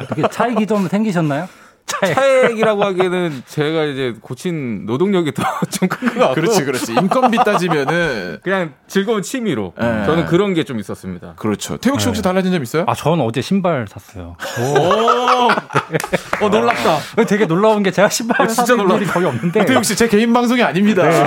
어떻게 차익이 좀 생기셨나요? 차액이라고 하기에는 제가 이제 고친 노동력이 더 좀 큰 것 같고. 그렇지. 인건비 따지면은 그냥 즐거운 취미로. 저는 그런 게 좀 있었습니다. 그렇죠. 태욱 씨 혹시 달라진 점 있어요? 저는 어제 신발 샀어요. 오, 놀랍다. 되게 놀라운 게 제가 신발을 사는 일이 거의 없는데. 태욱 씨 제 개인 방송이 아닙니다. 네.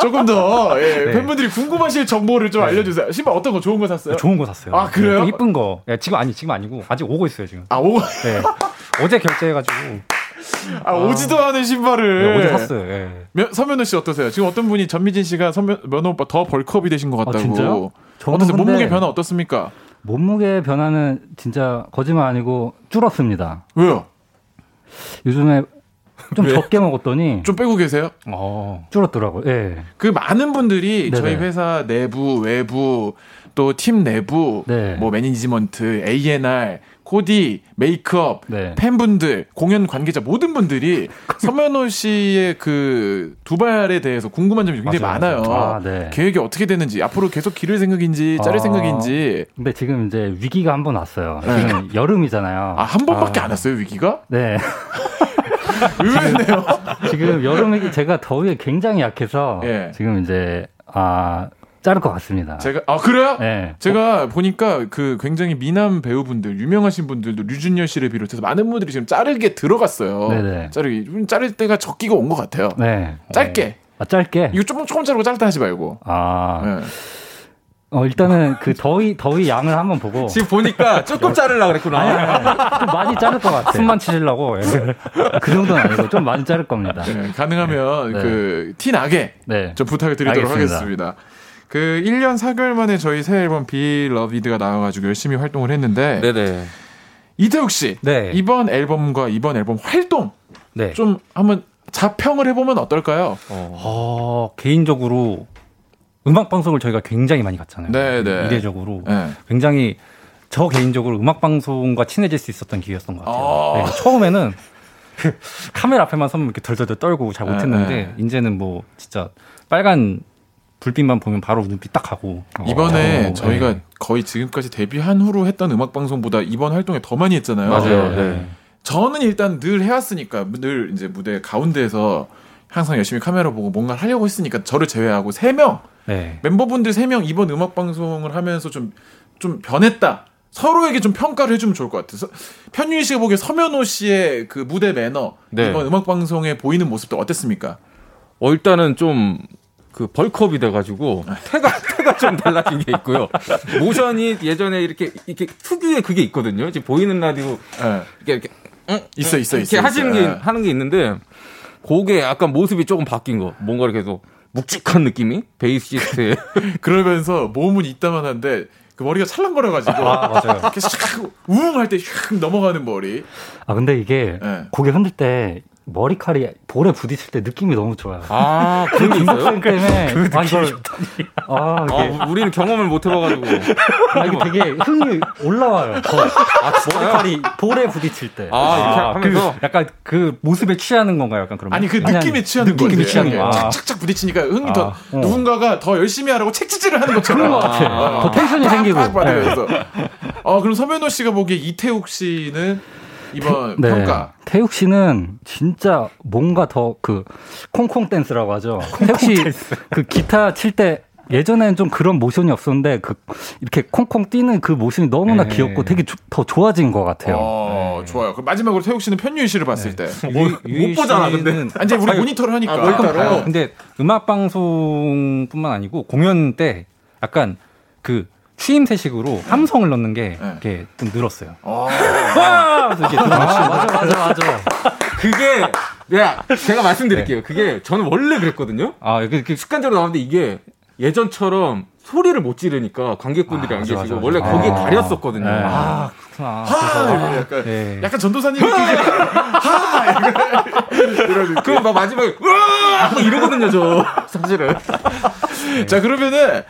조금 더 팬분들이 궁금하실 정보를 좀 알려주세요. 신발 어떤 거 좋은 거 샀어요? 좋은 거 샀어요. 그래요? 좀 이쁜 거. 지금 아니고 아직 오고 있어요 지금. 오고. 네. 어제 결제해가지고. 오지도 않은 신발을. 네, 어제 샀어요. 서면호 씨 어떠세요? 지금 어떤 분이 전미진 씨가 면호 오빠 더 벌크업이 되신 것 같다고. 진짜요? 어떠세요? 몸무게 변화 어떻습니까? 몸무게 변화는 진짜 거짓말 아니고 줄었습니다. 왜요? 요즘에 좀 적게 먹었더니 좀 빼고 계세요? 줄었더라고요. 그 많은 분들이 네네. 저희 회사 내부, 외부 또 팀 내부, 뭐 매니지먼트, A&R, 코디, 메이크업, 팬분들, 공연 관계자 모든 분들이 서면호 씨의 그 두 발에 대해서 궁금한 점이 굉장히 많아요. 계획이 어떻게 되는지, 앞으로 계속 기를 생각인지, 자를 생각인지. 근데 지금 이제 위기가 한 번 왔어요. 지금 여름이잖아요. 한 번밖에 안 왔어요, 위기가? 네. 의외네요. 지금 여름에 제가 더위에 굉장히 약해서 지금 이제 자를 것 같습니다. 제가 그래요? 네. 제가 보니까 그 굉장히 미남 배우분들, 유명하신 분들도 류준열 씨를 비롯해서 많은 분들이 지금 자르게 들어갔어요. 네네. 자를 때가 적기가 온 것 같아요. 네. 짧게. 짧게. 이거 조금 자르고 짧다 하지 말고. 네. 일단은 그 더위 양을 한번 보고. 지금 보니까 조금 자르려고 그랬구나. 아니, 좀 많이 자를 것 같아. 숨만 치시려고. 그 정도는 아니고 좀 많이 자를 겁니다. 가능하면 그 티 나게 좀 부탁을 드리도록 하겠습니다. 그 1년 4개월 만에 저희 새 앨범 Be Loved가 나와가지고 열심히 활동을 했는데 이태욱 씨 이번 앨범과 이번 앨범 활동 좀 한번 자평을 해보면 어떨까요? 개인적으로 음악 방송을 저희가 굉장히 많이 갔잖아요. 이례적으로 굉장히 저 개인적으로 음악 방송과 친해질 수 있었던 기회였던 것 같아요. 처음에는 카메라 앞에만 서면 이렇게 덜덜덜 떨고 잘 못했는데 이제는 뭐 진짜 빨간 불빛만 보면 바로 눈빛 딱 가고. 이번에 저희가 거의 지금까지 데뷔한 후로 했던 음악방송보다 이번 활동에 더 많이 했잖아요. 맞아요. 저는 일단 늘 해왔으니까 늘 이제 무대 가운데에서 항상 열심히 카메라 보고 뭔가를 하려고 했으니까 저를 제외하고 3명 네. 멤버분들 3명 이번 음악방송을 하면서 좀 변했다. 서로에게 좀 평가를 해주면 좋을 것 같아요. 편윤희 씨가 보기에 서면호 씨의 그 무대 매너, 네. 이번 음악방송에 보이는 모습도 어땠습니까? 일단은 좀 그 벌크업이 돼가지고 태가 좀 달라진 게 있고요. 모션이 예전에 이렇게 특유의 그게 있거든요. 지금 보이는 라디오 네. 이렇게 있어. 하는 게 있는데 그게 약간 모습이 조금 바뀐 거. 뭔가 이렇게 해서 묵직한 느낌이 베이시스트에 그러면서 몸은 있다만 한데. 그 머리가 찰랑거려가지고. 아, 맞아요. 계속 우웅 할 때 휙 넘어가는 머리. 아, 근데 이게 네. 고개 흔들 때 머리칼이 볼에 부딪힐 때 느낌이 너무 좋아요. 아, 그 긴박성 때문에. 그 느낌이 좋다니. 우리는 경험을 못 해봐가지고. 아, 이게 되게 흥이 올라와요. 머리칼이 볼에 부딪힐 때. 이렇게 하면서. 약간 그 모습에 취하는 건가요? 약간 그런. 아니, 그 느낌에 취하는 거예요. 착착 부딪히니까 흥이 더, 누군가가 더 열심히 하라고 책지질을 하는 것처럼. 그런 것 같아요. 더 텐션이 생기고. 그럼 서면호 씨가 보기에 이태욱 씨는 이번 평가. 태욱 씨는 진짜 뭔가 더 그 콩콩 댄스라고 하죠. 태욱 씨 그 기타 칠 때 예전에는 좀 그런 모션이 없었는데 그 이렇게 콩콩 뛰는 그 모션이 너무나 귀엽고 되게 더 좋아진 것 같아요. 좋아요. 그럼 마지막으로 태욱 씨는 편유희 씨를 봤을 때 못 보잖아. 근데 이제 우리 모니터를 하니까. 근데 음악 방송뿐만 아니고 공연 때 약간 그 추임새식으로 함성을 넣는 게 이렇게 좀 늘었어요. 맞아. 그게 제가 말씀드릴게요. 그게 저는 원래 그랬거든요. 이렇게 습관적으로 나오는데 이게 예전처럼 소리를 못 지르니까 관객분들이 안 계시고 원래 거기에 가렸었거든요. 네. 그렇구나. 약간 전도사님 느낌이에요. 그럼 막 마지막에 으아! 막 이러거든요, 저. 사실은. 네. 자, 그러면은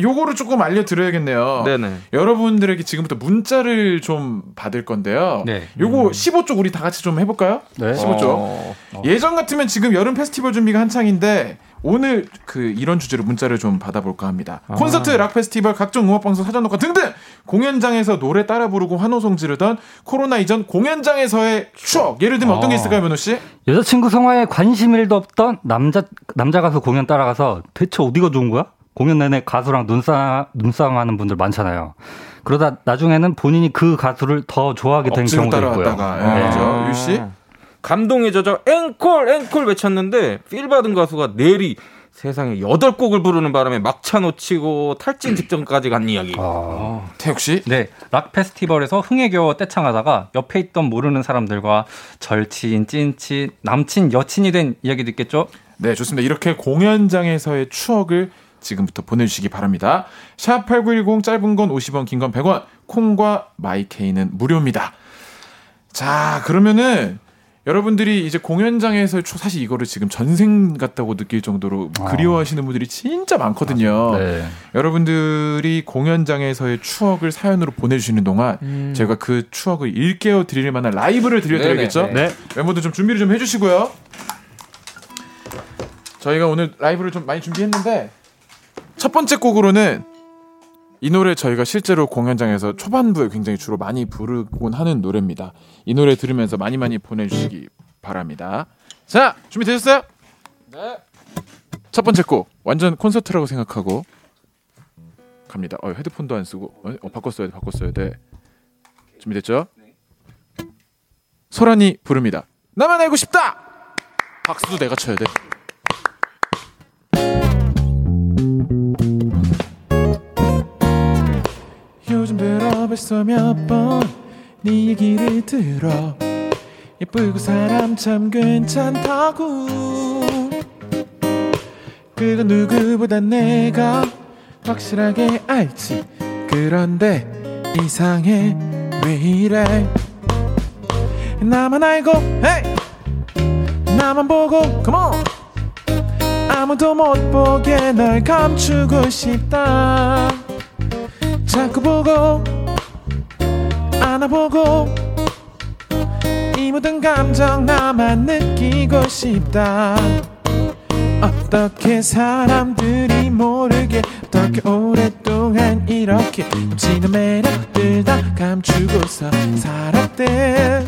요거를 조금 알려드려야겠네요. 네네. 여러분들에게 지금부터 문자를 좀 받을 건데요. 네. 요거 15쪽 우리 다 같이 좀 해볼까요? 네. 15쪽. 예전 같으면 지금 여름 페스티벌 준비가 한창인데 오늘 이런 주제로 문자를 좀 받아볼까 합니다. 콘서트, 락 페스티벌, 각종 음악방송, 사전녹화 등등 공연장에서 노래 따라 부르고 환호성 지르던 코로나 이전 공연장에서의 추억. 예를 들면 어떤 게 있을까요, 면호 씨? 여자친구 성화에 관심 일도 없던 남자 가수 공연 따라가서 대체 어디가 좋은 거야? 공연 내내 가수랑 눈싸움 하는 분들 많잖아요. 그러다 나중에는 본인이 그 가수를 더 좋아하게 된 경우도 있고요. 유 씨? 감동에 젖어 앵콜 외쳤는데 필 받은 가수가 내리 세상에 8곡을 부르는 바람에 막차 놓치고 탈진 직전까지 간 이야기. 태욱 씨? 네. 락 페스티벌에서 흥에 겨워 떼창하다가 옆에 있던 모르는 사람들과 절친, 찐친, 남친, 여친이 된 이야기도 있겠죠? 네, 좋습니다. 이렇게 공연장에서의 추억을 지금부터 보내주시기 바랍니다. 샵8910 짧은 건 50원, 긴 건 100원, 콩과 마이케이는 무료입니다. 자, 그러면은 여러분들이 이제 공연장에서 사실 이거를 지금 전생 같다고 느낄 정도로 그리워하시는 분들이 진짜 많거든요. 네. 여러분들이 공연장에서의 추억을 사연으로 보내주시는 동안 제가 그 추억을 일깨워 드릴 만한 라이브를 들려드려야겠죠? 네. 멤버들 좀 준비를 좀 해주시고요. 저희가 오늘 라이브를 좀 많이 준비했는데 첫 번째 곡으로는 이 노래 저희가 실제로 공연장에서 초반부에 굉장히 주로 많이 부르곤 하는 노래입니다. 이 노래 들으면서 많이 보내주시기 바랍니다. 자, 준비되셨어요? 네. 첫 번째 곡 완전 콘서트라고 생각하고 갑니다. 헤드폰도 안 쓰고 바꿨어야 돼. 준비됐죠? 네. 소란이 부릅니다. 나만 알고 싶다. 박수도 내가 쳐야 돼. 요즘 들어 벌써 몇 번 네 얘기를 들어 예쁘고 사람 참 괜찮다고 그건 누구보다 내가 확실하게 알지 그런데 이상해 왜 이래 나만 알고 hey! 나만 보고 come on! 아무도 못 보게 널 감추고 싶다 자꾸 보고 안아보고 이 모든 감정 나만 느끼고 싶다 어떻게 사람들이 모르게 어떻게 오랫동안 이렇게 넘치는 매력들 다 감추고서 살았대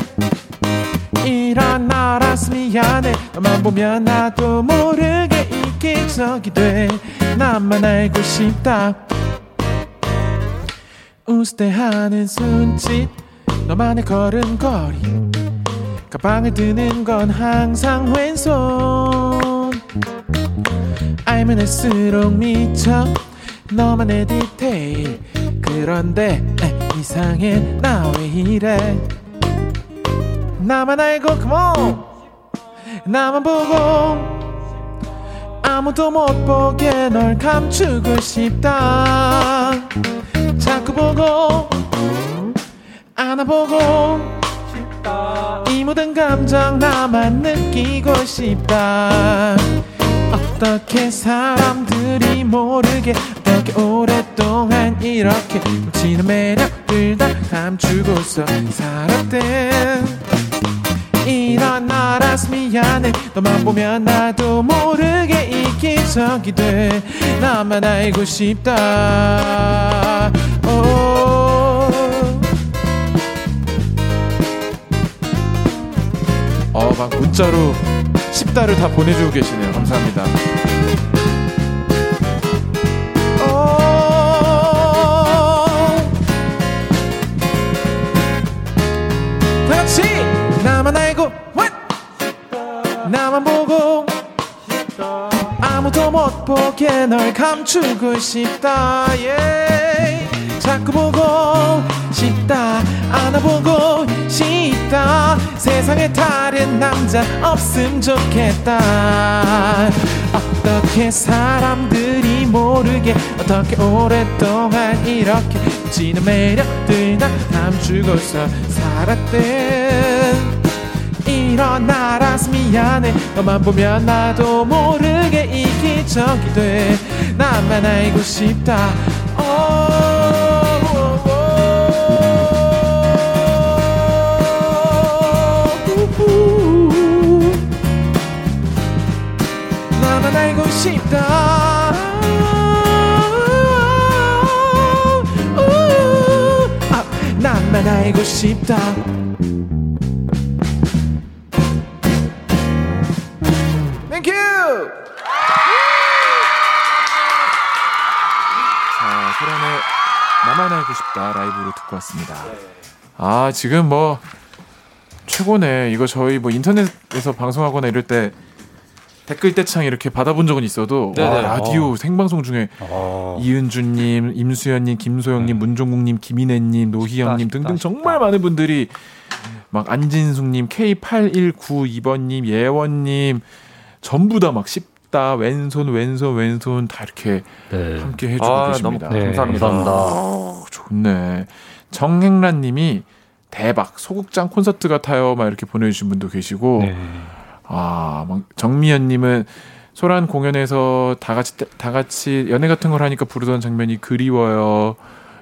이런 나라서 미안해 너만 보면 나도 모르게 기적이 돼 나만 알고 싶다 웃을 때 하는 손짓 너만의 걸음걸이 가방을 드는 건 항상 왼손 알면 할수록 미쳐 너만의 디테일 그런데 이상해 나 왜 이래 나만 알고 come on 나만 보고 아무도 못 보게 널 감추고 싶다 자꾸 보고 안아보고 싶다 이 모든 감정 나만 느끼고 싶다 어떻게 사람들이 모르게 어떻게 오랫동안 이렇게 넘치는 매력들 다 감추고서 살았대 이런 나라서 미안해 너만 보면 나도 모르게 이 기적이 돼 나만 알고 싶다 막 문자로 10달을 다 보내주고 계시네요 감사합니다 다 같이 나만 알고 what? 나만 보고 아무도 못 보게 널 감추고 싶다 yeah. 자꾸 보고 싶다 안아보고 싶다 세상에 다른 남자 없음 좋겠다 어떻게 사람들이 모르게 어떻게 오랫동안 이렇게 지는 매력들 다 감추고서 살았대 이런 나라서 미안해 너만 보면 나도 모르게 이 기적이 돼 나만 알고 싶다 나만 알고 싶다 나만 알고 싶다 땡큐! 자, 소란의 나만 알고 싶다 라이브로 듣고 왔습니다. 아, 지금 뭐 최고네. 이거 저희 뭐 인터넷에서 방송하거나 이럴 때 댓글 떼창 이렇게 받아본 적은 있어도 와, 라디오 생방송 중에 이은주님, 임수연님, 김소영님, 문종국님, 김인혜님, 노희영님 등등 정말 많은 분들이 막 안진숙님, K8192번님, 예원님 전부 다 막 씹다 왼손 다 이렇게 함께 해주고 계십니다. 너무, 감사합니다. 오, 좋네. 정행란님이 대박 소극장 콘서트 같아요. 막 이렇게 보내주신 분도 계시고 아, 막 정미연님은 소란 공연에서 다 같이 연애 같은 걸 하니까 부르던 장면이 그리워요.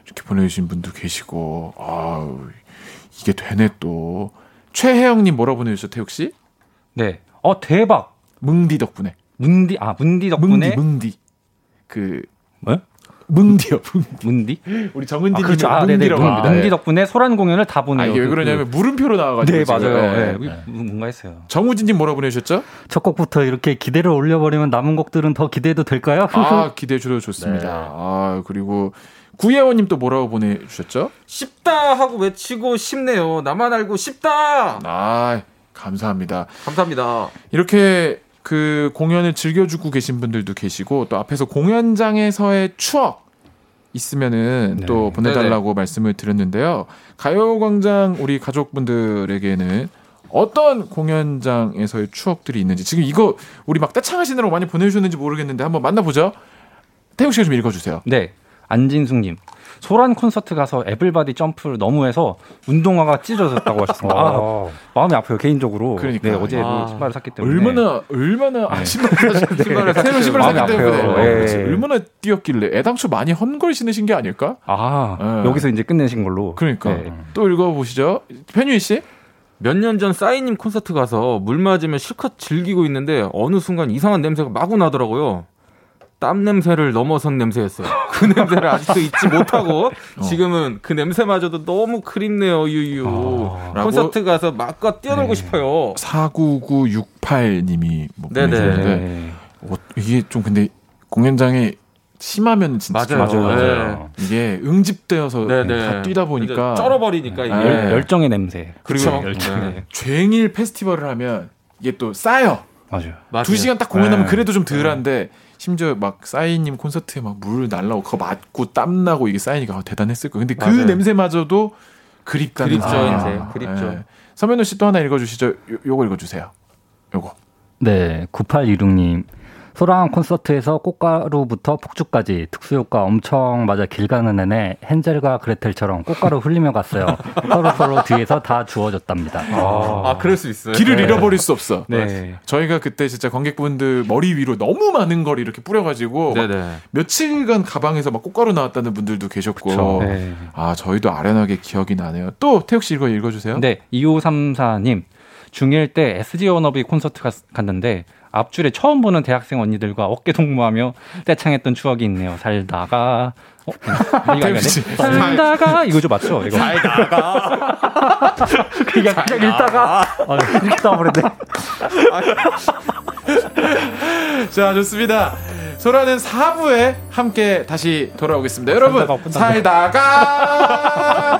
이렇게 보내주신 분도 계시고 아우 이게 되네 또 최혜영님 뭐라 보내주셨죠 태욱 씨? 네. 대박. 뭉디 덕분에. 뭉디 덕분에. 뭉디. 그 뭐요? 뭉디요. 뭉디? 우리 정은지님 그렇죠. 뭉디라고 합니다. 뭉디 덕분에 소란 공연을 다 보내요. 이게 왜 그러냐면 물음표로 나와가지고. 네 맞아요. 네. 뭔가 했어요. 정우진님 뭐라 보내셨죠? 첫 곡부터 이렇게 기대를 올려버리면 남은 곡들은 더 기대해도 될까요? 아 기대 주셔도 좋습니다. 네. 아 그리고 구예원님 또 뭐라고 보내주셨죠? 쉽다 하고 외치고 싶네요. 나만 알고 쉽다. 아 감사합니다. 감사합니다. 이렇게. 그 공연을 즐겨주고 계신 분들도 계시고 또 앞에서 공연장에서의 추억 있으면은 또 보내달라고 말씀을 드렸는데요. 가요광장 우리 가족분들에게는 어떤 공연장에서의 추억들이 있는지 지금 이거 우리 막 떼창하시느라고 많이 보내주셨는지 모르겠는데 한번 만나보죠. 태국 씨가 좀 읽어주세요. 네. 안진숙님. 소란 콘서트 가서 애블바디 점프를 너무 해서 운동화가 찢어졌다고 하셨습니다. 마음이 아파요 개인적으로. 그러니까 네, 어제 신발을 샀기 때문에 얼마나 신발을 새로 신발을 샀기 때문에 얼마나 뛰었길래 애당초 많이 헌걸 신으신 게 아닐까? 아 네. 여기서 이제 끝내신 걸로. 그러니까 네. 또 읽어보시죠, 편유희 씨. 몇 년 전 싸이님 콘서트 가서 물 맞으며 실컷 즐기고 있는데 어느 순간 이상한 냄새가 마구 나더라고요. 땀 냄새를 넘어선 냄새였어요. 그 냄새를 아직도 잊지 못하고 지금은 그 냄새마저도 너무 그립네요. 유유. 콘서트 가서 막과 뛰어놀고 싶어요. 49968님이 뭐 보내주셨는데 이게 좀 근데 공연장에 심하면 진짜 맞아요. 네. 이게 응집되어서 다 뛰다 보니까 쩔어버리니까 이게 열정의 냄새. 그리고 쟁일 페스티벌을 하면 이게 또 싸요. 맞아요. 2시간 딱 공연하면 그래도 좀 덜한데 심지어 막 싸이님 콘서트에 막 물 날라오고 그거 맞고 땀 나고 이게 싸이니까 대단했을 거예요. 근데 그 냄새마저도 그립다는 냄새. 그립죠. 네. 서면우 씨 또 하나 읽어주시죠. 요거 읽어주세요. 요거. 네, 9826님. 소랑 콘서트에서 꽃가루부터 폭죽까지 특수효과 엄청 맞아 길 가는 내내 헨젤과 그레텔처럼 꽃가루 흘리며 갔어요. 서로 뒤에서 다 주워졌답니다. 아 그럴 수 있어요. 길을 잃어버릴 수 없어. 네. 저희가 그때 진짜 관객분들 머리 위로 너무 많은 걸 이렇게 뿌려가지고 며칠간 가방에서 막 꽃가루 나왔다는 분들도 계셨고 아 저희도 아련하게 기억이 나네요. 또 태욱 씨 읽어주세요. 네. 2534님. 중1 때 SG워너비 콘서트 갔는데 앞줄에 처음 보는 대학생 언니들과 어깨 동무하며 떼창했던 추억이 있네요. 살다가 살다가 이거죠 맞죠? 이거 살다가 그냥 읽다가 읽다 버렸네. 자 좋습니다. 소라는 4부에 함께 다시 돌아오겠습니다. 여러분 살다가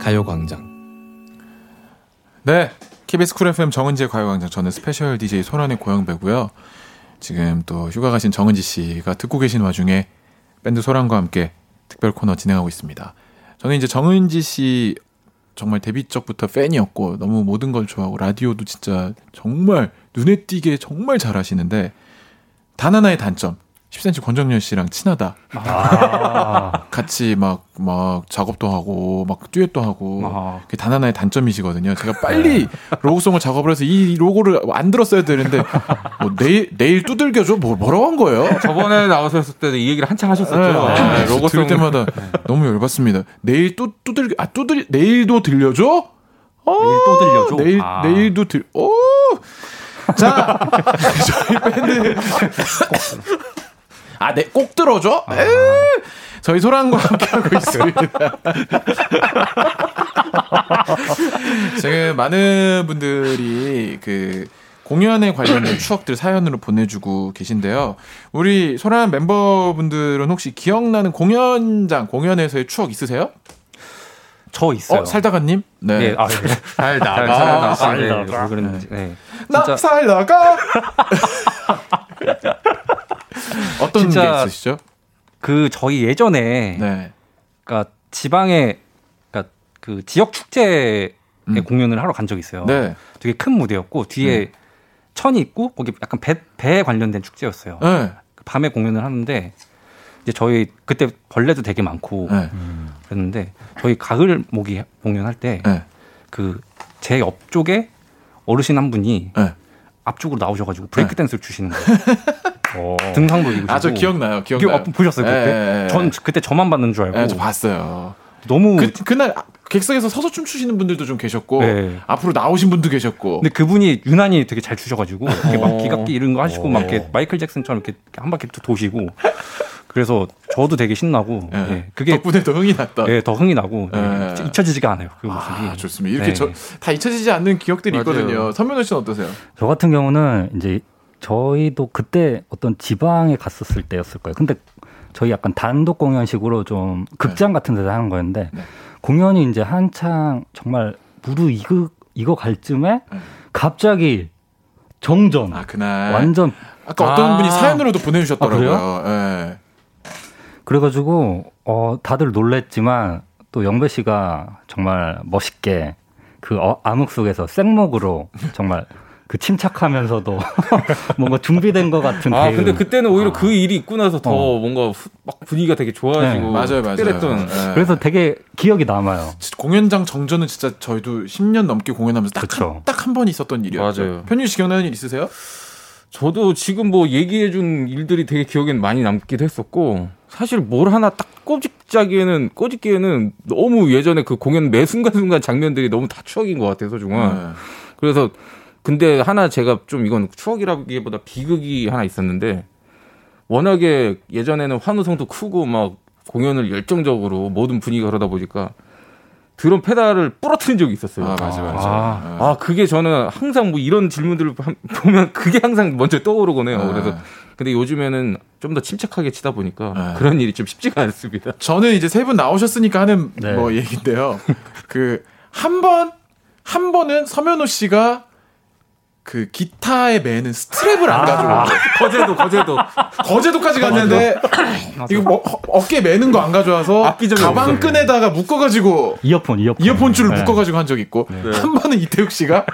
가요광장. 네, KBS 쿨 FM 정은지의 가요광장. 저는 스페셜 DJ 소란의 고영배고요. 지금 또 휴가 가신 정은지 씨가 듣고 계신 와중에 밴드 소란과 함께 특별 코너 진행하고 있습니다. 저는 이제 정은지 씨 정말 데뷔적부터 팬이었고 너무 모든 걸 좋아하고 라디오도 진짜 정말 눈에 띄게 정말 잘하시는데 단 하나의 단점. 10cm 권정열 씨랑 친하다. 같이 막 작업도 하고 막 듀엣도 하고 그게 단 하나의 단점이시거든요. 제가 빨리 로고송을 작업을 해서 이 로고를 안 들었어야 되는데 뭐 내일 두들겨줘? 뭐라고 한 거예요? 저번에 나와서 했을 때도 이 얘기를 한창 하셨었죠. 네, 로고송 들을 때마다 너무 열받습니다. 내일 또 내일도 들려줘? 내일도 들려줘? 자 저희 밴드 꼭 들어줘? 저희 소란과 함께하고 있습니다. 지금 많은 분들이 그 공연에 관련된 추억들 사연으로 보내주고 계신데요. 우리 소란 멤버분들은 혹시 기억나는 공연에서의 추억 있으세요? 저 있어요. 살다가님? 네. 네. 아, 살다가. 네. 나 살다가. 어떤 게 있으시죠? 그 저희 예전에 그러니까 지방에 그러니까 그 지역 축제에 공연을 하러 간 적이 있어요. 네. 되게 큰 무대였고 뒤에 천이 있고 거기 약간 배에 관련된 축제였어요. 네. 밤에 공연을 하는데 이제 저희 그때 벌레도 되게 많고 그랬는데 저희 가을 모기 공연할 때 그 제 옆쪽에 어르신 한 분이 앞쪽으로 나오셔가지고 브레이크 댄스를 주시는 거예요. 등상도 입으시고. 아, 저 기억나요. 보셨어요 그때? 전 그때 저만 봤는 줄 알고. 저 봤어요. 너무 그날 객석에서 서서 춤추시는 분들도 좀 계셨고 앞으로 나오신 분도 계셨고. 근데 그분이 유난히 되게 잘 추셔가지고 이렇게 막 기각기 이런 거 하시고 막 이렇게 마이클 잭슨처럼 이렇게 한 바퀴 도시고. 그래서 저도 되게 신나고 그게 덕분에 더 흥이 났다. 더 흥이 나고 잊혀지지가 않아요. 그 모습이. 아, 좋습니다. 이렇게 다 잊혀지지 않는 기억들이 있거든요. 선민호 씨는 어떠세요? 저 같은 경우는 이제 저희도 그때 어떤 지방에 갔었을 때였을 거예요. 근데 저희 약간 단독 공연식으로 좀 극장 같은 데서 하는 거였는데 공연이 이제 한창 정말 무르익어 갈 쯤에 갑자기 정전. 아, 그날 완전 아까 어떤 분이 사연으로도 보내주셨더라고요. 아, 그래요? 예. 그래가지고 다들 놀랬지만 또 영배 씨가 정말 멋있게 그 암흑 속에서 생목으로 정말 그 침착하면서도 뭔가 준비된 것 같은. 아, 배우. 근데 그때는 오히려 그 일이 있고 나서 더 뭔가 막 분위기가 되게 좋아지고. 네. 맞아요, 특별했던. 맞아요. 네. 그래서 되게 기억이 남아요. 공연장 정전은 진짜 저희도 10년 넘게 공연하면서 딱 한 번 있었던 일이었죠. 맞아요. 편유 씨 기억나는 일 있으세요? 저도 지금 뭐 얘기해준 일들이 되게 기억에 많이 남기도 했었고, 사실 뭘 하나 딱 꼬집기에는 너무 예전에 그 공연 매 순간순간 장면들이 너무 다 추억인 것 같아요, 소중한. 그래서 근데 하나 제가 좀 이건 추억이라기보다 비극이 하나 있었는데, 워낙에 예전에는 환호성도 크고 막 공연을 열정적으로 모든 분위기가 그러다 보니까 드럼 페달을 부러뜨린 적이 있었어요. 아, 맞아. 아, 그게 저는 항상 뭐 이런 질문들을 보면 그게 항상 먼저 떠오르곤 해요. 그래서 근데 요즘에는 좀 더 침착하게 치다 보니까 그런 일이 좀 쉽지가 않습니다. 저는 이제 세 분 나오셨으니까 하는 뭐 얘긴데요. 그 한 번은 서면호 씨가 그 기타에 매는 스트랩을 안 가지고 거제도까지 갔는데 이거 뭐, 어깨에 매는 거 안 가져와서 가방끈에다가 묶어가지고 이어폰줄을 묶어가지고 한 적 있고, 한 번은 이태욱 씨가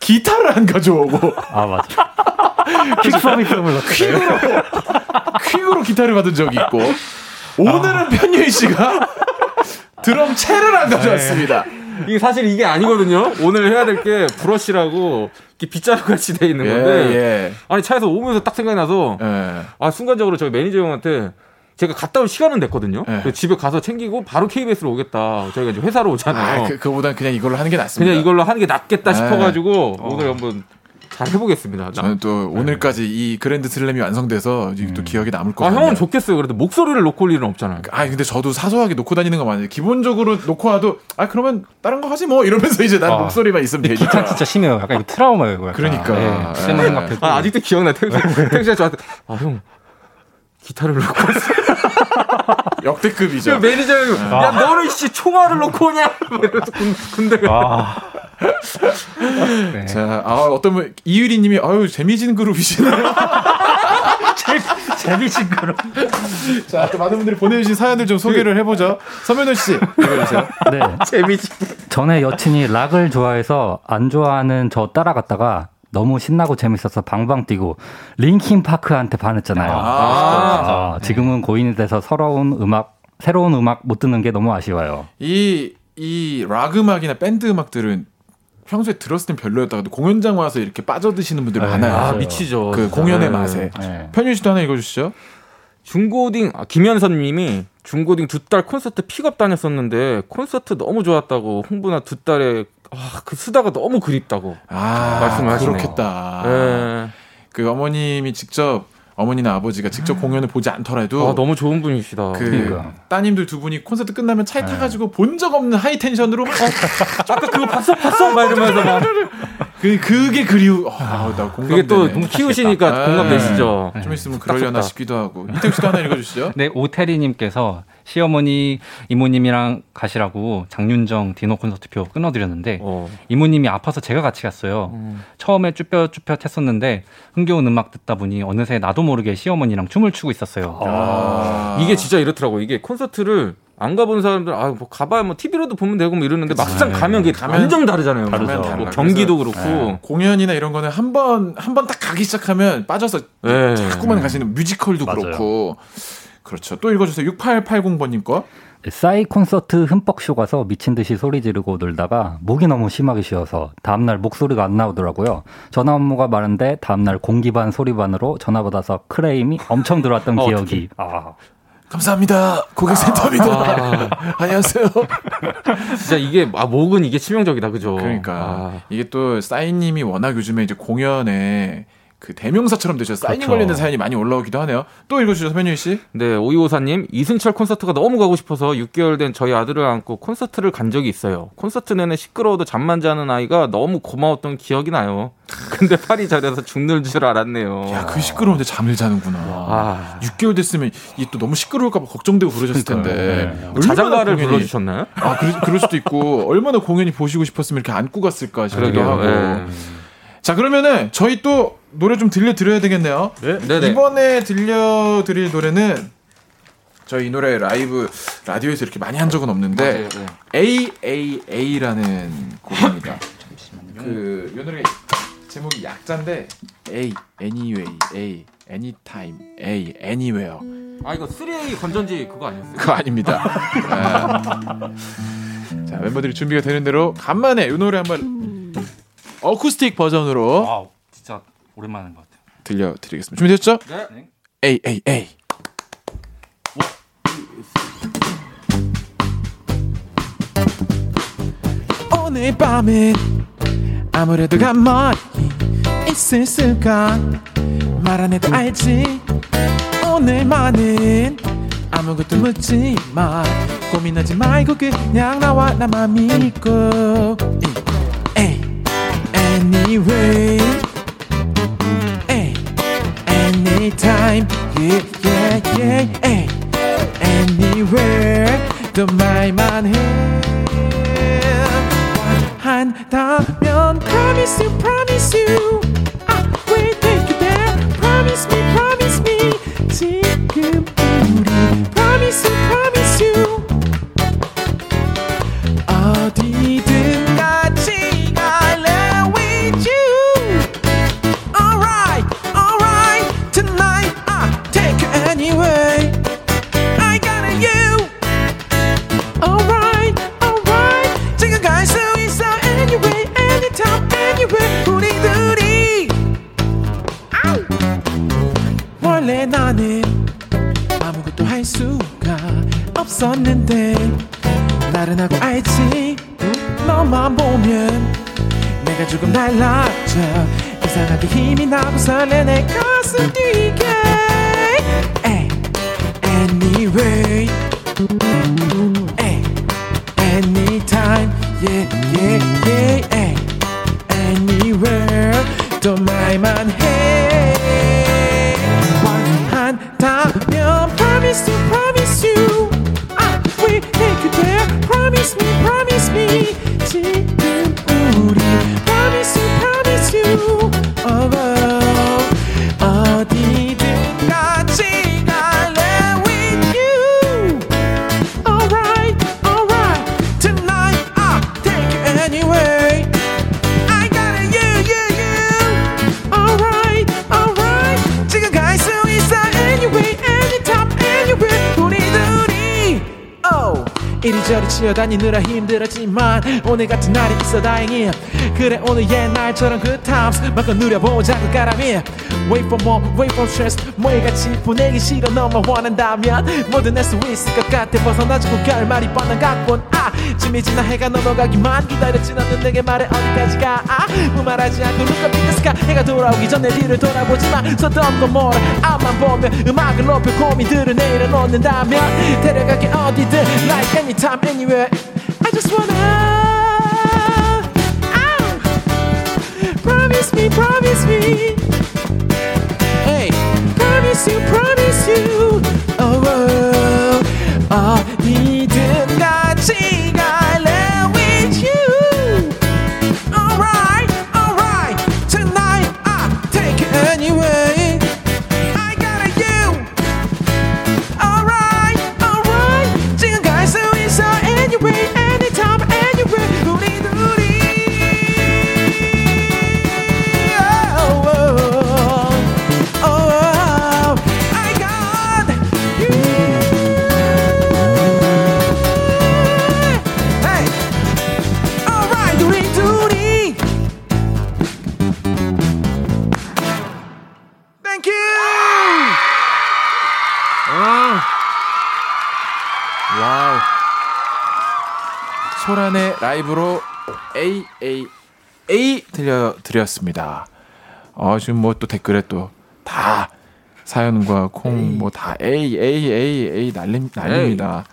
기타를 안 가져오고 맞아. 퀵으로 기타를 받은 적이 있고, 오늘은 편유희 씨가 드럼 채를 안 가져왔습니다. 이게 사실 이게 아니거든요. 오늘 해야 될 게 브러쉬라고 이렇게 빗자루 같이 돼 있는 건데, 아니 차에서 오면서 딱 생각이 나서 아 순간적으로 저희 매니저 형한테 제가 갔다 올 시간은 됐거든요. 집에 가서 챙기고 바로 KBS로 오겠다. 저희가 이제 회사로 오잖아요. 그거보단 그냥 이걸로 하는 게 낫습니다. 그냥 이걸로 하는 게 낫겠다 싶어가지고 오늘 한번 잘 해보겠습니다. 저는 또 오늘까지 이 그랜드 슬램이 완성돼서 또 기억에 남을 것 같아요. 형은 좋겠어요. 그래도 목소리를 놓고 올 일은 없잖아요. 아 근데 저도 사소하게 놓고 다니는 거 많아요. 기본적으로 놓고 와도 그러면 다른 거 하지 뭐 이러면서 이제 난 목소리만 있으면 되니까. 기타 진짜 심해요. 약간 이거 트라우마예요. 이거 약간. 그러니까. 네. 아직도 기억나. 택시가 저한테 형 기타를 놓고 왔어. 역대급이죠. 매니저 형이 야 너는 씨 총알을 놓고 오냐 이러면서 군대가. 네. 자, 어떤 분 이유리 님이 재미진 그룹이시네요. 재미진 그룹. 자, 또 많은 분들이 보내주신 사연들 좀 소개를 해보죠. 서면호 씨, 읽어주세요. 네, 재미진. 전에 여친이 락을 좋아해서 안 좋아하는 저 따라갔다가 너무 신나고 재밌어서 방방 뛰고 링킨파크한테 반했잖아요. 지금은 고인이 돼서 새로운 음악 못 듣는 게 너무 아쉬워요. 이 락 음악이나 밴드 음악들은 평소에 들었을 땐 별로였다가도 공연장 와서 이렇게 빠져드시는 분들 많아요. 미치죠. 그 공연의 맛에. 편유 씨도 하나 읽어주시죠. 김현선 님이 중고딩 두 딸 콘서트 픽업 다녔었는데 콘서트 너무 좋았다고 홍보나 두 딸의 그 수다가 너무 그립다고 말씀하시네요. 그렇겠다. 그 어머님이 어머니나 아버지가 직접 공연을 보지 않더라도 너무 좋은 분이시다. 따님들 두 분이 콘서트 끝나면 차에 타가지고 본 적 없는 하이텐션으로 아까 그거 봤어? 막 이러면서 막 그게 그리워. 나 공감되네. 그게 또 키우시니까 공감되시죠. 좀 있으면 그러려나 싶기도 하고. 이태욱 씨도 하나 읽어주시죠. 네, 오태리님께서 시어머니 이모님이랑 가시라고 장윤정 디노 콘서트표 끊어드렸는데 이모님이 아파서 제가 같이 갔어요. 처음에 쭈뼛쭈뼛 했었는데 흥겨운 음악 듣다 보니 어느새 나도 모르게 시어머니랑 춤을 추고 있었어요. 이게 진짜 이렇더라고요. 이게 콘서트를 안 가본 사람들 가봐야 TV로도 보면 되고 이러는데 막상 가면 그게 완전 다르잖아요. 뭐 경기도 그렇고 공연이나 이런 거는 한 번 딱 가기 시작하면 빠져서 자꾸만 가시는 뮤지컬도 맞아요. 그렇고. 그렇죠. 또 읽어주세요. 6880번님 거. 싸이 콘서트 흠뻑쇼 가서 미친 듯이 소리 지르고 놀다가 목이 너무 심하게 쉬어서 다음날 목소리가 안 나오더라고요. 전화 업무가 많은데 다음날 공기 반 소리 반으로 전화 받아서 크레임이 엄청 들어왔던 기억이. 감사합니다. 고객센터입니다. 안녕하세요. 진짜 이게 목은 이게 치명적이다, 그죠? 그러니까 이게 또 싸이님이 워낙 요즘에 이제 공연에 그 대명사처럼 되셔서 사인이 관련된 사연이 많이 올라오기도 하네요. 또 읽어주죠, 서면유 씨. 네, 5254님. 이승철 콘서트가 너무 가고 싶어서 6개월 된 저희 아들을 안고 콘서트를 간 적이 있어요. 콘서트 내내 시끄러워도 잠만 자는 아이가 너무 고마웠던 기억이 나요. 근데 팔이 저려서 죽는 줄 알았네요. 야, 그 시끄러운데 잠을 자는구나. 6개월 됐으면 이게 또 너무 시끄러울까 봐 걱정되고 그러셨을 텐데. 네. 자장가를 불러주셨나요? 그럴 수도 있고 얼마나 공연이 보시고 싶었으면 이렇게 안고 갔을까 싶기도 하고. 자, 그러면은 저희 또 노래 좀 들려드려야 되겠네요. 네. 이번에 들려드릴 노래는 저희 이 노래 라이브 라디오에서 이렇게 많이 한 적은 없는데 AAA라는 곡입니다. 잠시만요. 이 노래 제목이 약자인데 A, Anyway, A, Anytime, A, Anywhere. 아 이거 3A 건전지 그거 아니었어요? 그거 아닙니다. 자 멤버들이 준비가 되는 대로 간만에 이 노래 한번 어쿠스틱 버전으로 와우, 진짜 오랜만인 것 같아요. 들려드리겠습니다. 준비되셨죠? 네. A, A, A. 오늘 밤엔 아무래도 가만히 있을 수가 말 안 해도 알지. 오늘만은 아무것도 묻지 마. 고민하지 말고 그냥 나와 나만 믿고. 에이, anyway, 에이, anytime, yeah, yeah, yeah, 에이, anywhere, 또 말만 해. 한다면 promise you, promise you, I will take you there. Promise me, promise me. 지금 우리 promise you, promise you. 어디든 같이 갈래 with you. Alright, alright. Tonight I take you anyway. I got you. Alright, alright. 지금 갈 수 있어. Anyway, anytime, anywhere 우리 둘이. 아우. 원래 나는 아무것도 할 수가 없었는데 나른 하고 알지. 너만 보면 내가 조금 달라져. 이상하게 힘이 나고 설레 내 가슴 뛰게. 에이, anyway, 에이, anytime, yeah, yeah, yeah, 에이, anywhere 또 말만 해. 한다면 promise you, promise you, I will take you there. Promise me, promise me. 지금 우리 promise you, promise you. Oh, oh. 어디든 같이 갈래 with you. Alright, alright. Tonight I'll take you anyway. I got you, you, you. Alright, alright. 지금 갈 수 있어. Anyway, anytime, anywhere. 우리 둘이. Oh. 이리저리 치어다니느라 힘들었지만 오늘 같은 날이 있어 다행이야. 그래 오늘 옛날처럼 good times 마음껏 누려보자 그 까라미. Wait for more, wait for stress. 매일같이 보내기 싫어 너만 원한다면 뭐든 할 수 있을 것 같아. 벗어나지고 결말이 뻔한 각본. 아 짐이 지나 해가 넘어가기만 기다렸지. 너는 내게 말해 어디까지 가. 아 무말하지 않고 look up in the sky. 해가 돌아오기 전에 뒤를 돌아보지만 서던 건 뭐래. 앞만 보면 음악을 높여 고민들을 내일은 얻는다면 데려가게 어디든 like any time, anywhere. I just wanna oh. Promise me, promise me. Hey, promise you, promise you. Oh, oh, oh. 어디든 같이 갈래 with you. Alright, alright. Tonight I'll take it anyway. 소란의 라이브로 A A A 들려드렸습니다. 지금 뭐 또 댓글에 또 다 사연과 콩 뭐 다 A A A A 난립니다.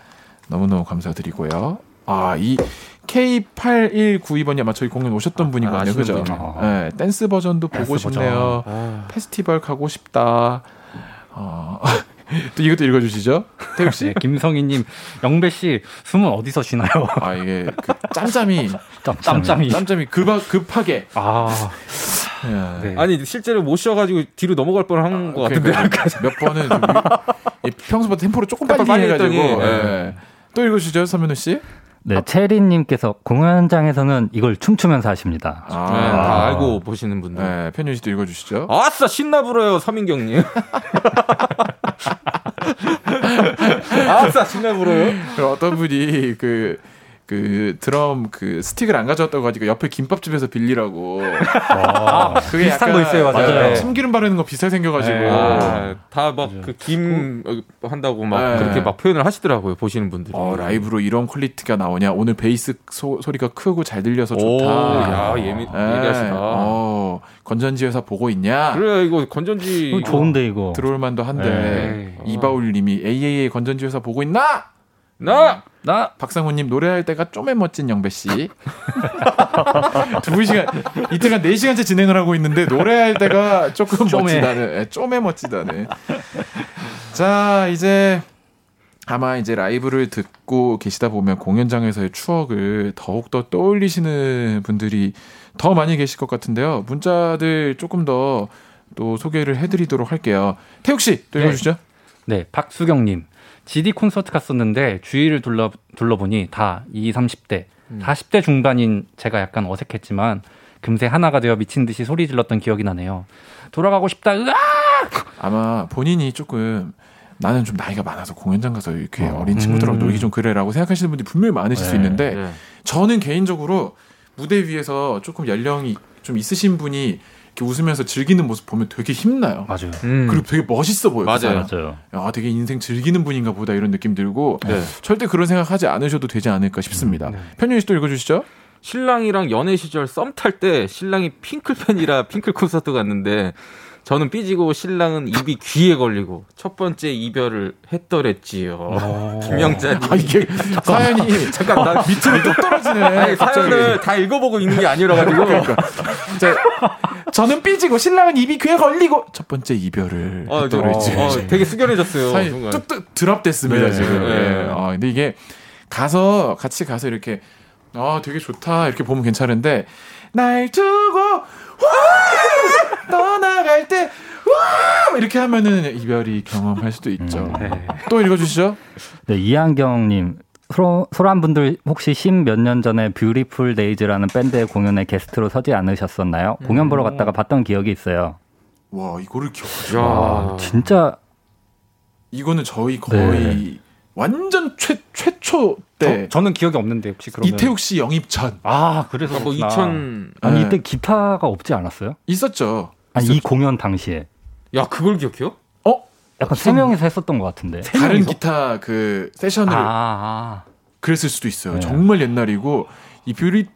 너무너무 감사드리고요. 이 K8192번이 아마 저희 공연 오셨던 분이거든요. 그죠? 네, 댄스 버전도 보고 싶네요. 페스티벌 가고 싶다. 또 이것도 읽어주시죠, 태욱 씨. 네, 김성희님, 영배 씨 숨은 어디서 쉬나요? 아 이게 그 짬짬이 급하게. 네. 아니 실제로 못 쉬어가지고 뒤로 넘어갈 뻔한 것 같은데 몇 번은 좀 평소보다 템포를 조금 빨리 해가지고. 네. 또 읽어주시죠, 서민우 씨. 네, 체리님께서 공연장에서는 이걸 춤추면서 하십니다. 아, 네, 다 알고 보시는 분들. 네, 편유 씨도 읽어주시죠. 아싸, 신나 불어요, 서민경님. 아싸, 신나 불어요. 어떤 분이 그 드럼 그 스틱을 안 가져왔다고 가지고 옆에 김밥집에서 빌리라고. 아, 그게 비슷한 약간 거 있어요, 맞아요. 참기름 바르는 거 비슷하게 생겨가지고 다 막 그 김 한다고 막 그렇게 막 표현을 하시더라고요, 보시는 분들이. 라이브로 이런 퀄리티가 나오냐. 오늘 베이스 소리가 크고 잘 들려서 좋다. 야, 예리하시다. 건전지 회사 보고 있냐? 그래, 이거 건전지 이거 좋은데 이거 들어올 만도 한데. 이바울님이 AAA 건전지 회사 보고 있나? 나 박상훈님, 노래할 때가 쪼매 멋진 영배씨. 2시간 이틀간 4시간째 진행을 하고 있는데 노래할 때가 조금 멋지다네. 쪼매 멋지다네. 자, 이제 아마 이제 라이브를 듣고 계시다 보면 공연장에서의 추억을 더욱더 떠올리시는 분들이 더 많이 계실 것 같은데요. 문자들 조금 더 또 소개를 해드리도록 할게요. 태욱씨 또 읽어주시죠. 네, 박수경님. GD 콘서트 갔었는데 주위를 둘러보니 다 20, 30대, 40대 중반인 제가 약간 어색했지만 금세 하나가 되어 미친 듯이 소리 질렀던 기억이 나네요. 돌아가고 싶다. 으악! 아마 본인이 조금 나는 좀 나이가 많아서 공연장 가서 이렇게 어린 친구들하고 놀기 좀 그래라고 생각하시는 분들이 분명히 많으실 수 있는데 저는 개인적으로 무대 위에서 조금 연령이 좀 있으신 분이 이렇게 웃으면서 즐기는 모습 보면 되게 힘나요. 맞아요. 그리고 되게 멋있어 보여요. 맞아요. 아, 되게 인생 즐기는 분인가 보다 이런 느낌 들고. 네. 절대 그런 생각하지 않으셔도 되지 않을까 싶습니다. 네. 편유씨 또 읽어주시죠. 신랑이랑 연애 시절 썸 탈 때 신랑이 핑클 팬이라 핑클 콘서트 갔는데 저는 삐지고 신랑은 입이 귀에 걸리고 첫 번째 이별을 했더랬지요. 김영자님. 아, 이게 사연이 잠깐 나 밑으로 또 떨어지네. 아니, 사연을 다 읽어보고 있는 게 아니라 가지고. 그러니까. 저는 삐지고 신랑은 입이 귀에 걸리고 첫 번째 이별을 했더랬지요. 되게 숙연해졌어요. 뚝뚝 드랍됐습니다. 네, 지금. 네. 근데 이게 같이 가서 이렇게 되게 좋다 이렇게 보면 괜찮은데 날 두고 떠나갈 때 이렇게 하면은 이별이 경험할 수도 있죠. 네. 또 읽어주시죠. 네, 이한경님. 소란 분들 혹시 10몇 년 전에 뷰티풀 데이즈라는 밴드의 공연에 게스트로 서지 않으셨었나요? 공연 보러 갔다가 봤던 기억이 있어요. 와, 이거를 기억하죠. 진짜 이거는 저희 거의 완전 최초 때. 저는 기억이 없는데 혹시 그러면 이태욱 씨 영입 전. 아, 그래서 뭐 2000. 아니, 이때 기타가 없지 않았어요? 있었죠. 아니, 이 공연 당시에. 야, 그걸 기억해요? 약간 3명이서 했었던 것 같은데. 다른 기타 그 세션을 그랬을 수도 있어요. 네. 정말 옛날이고 이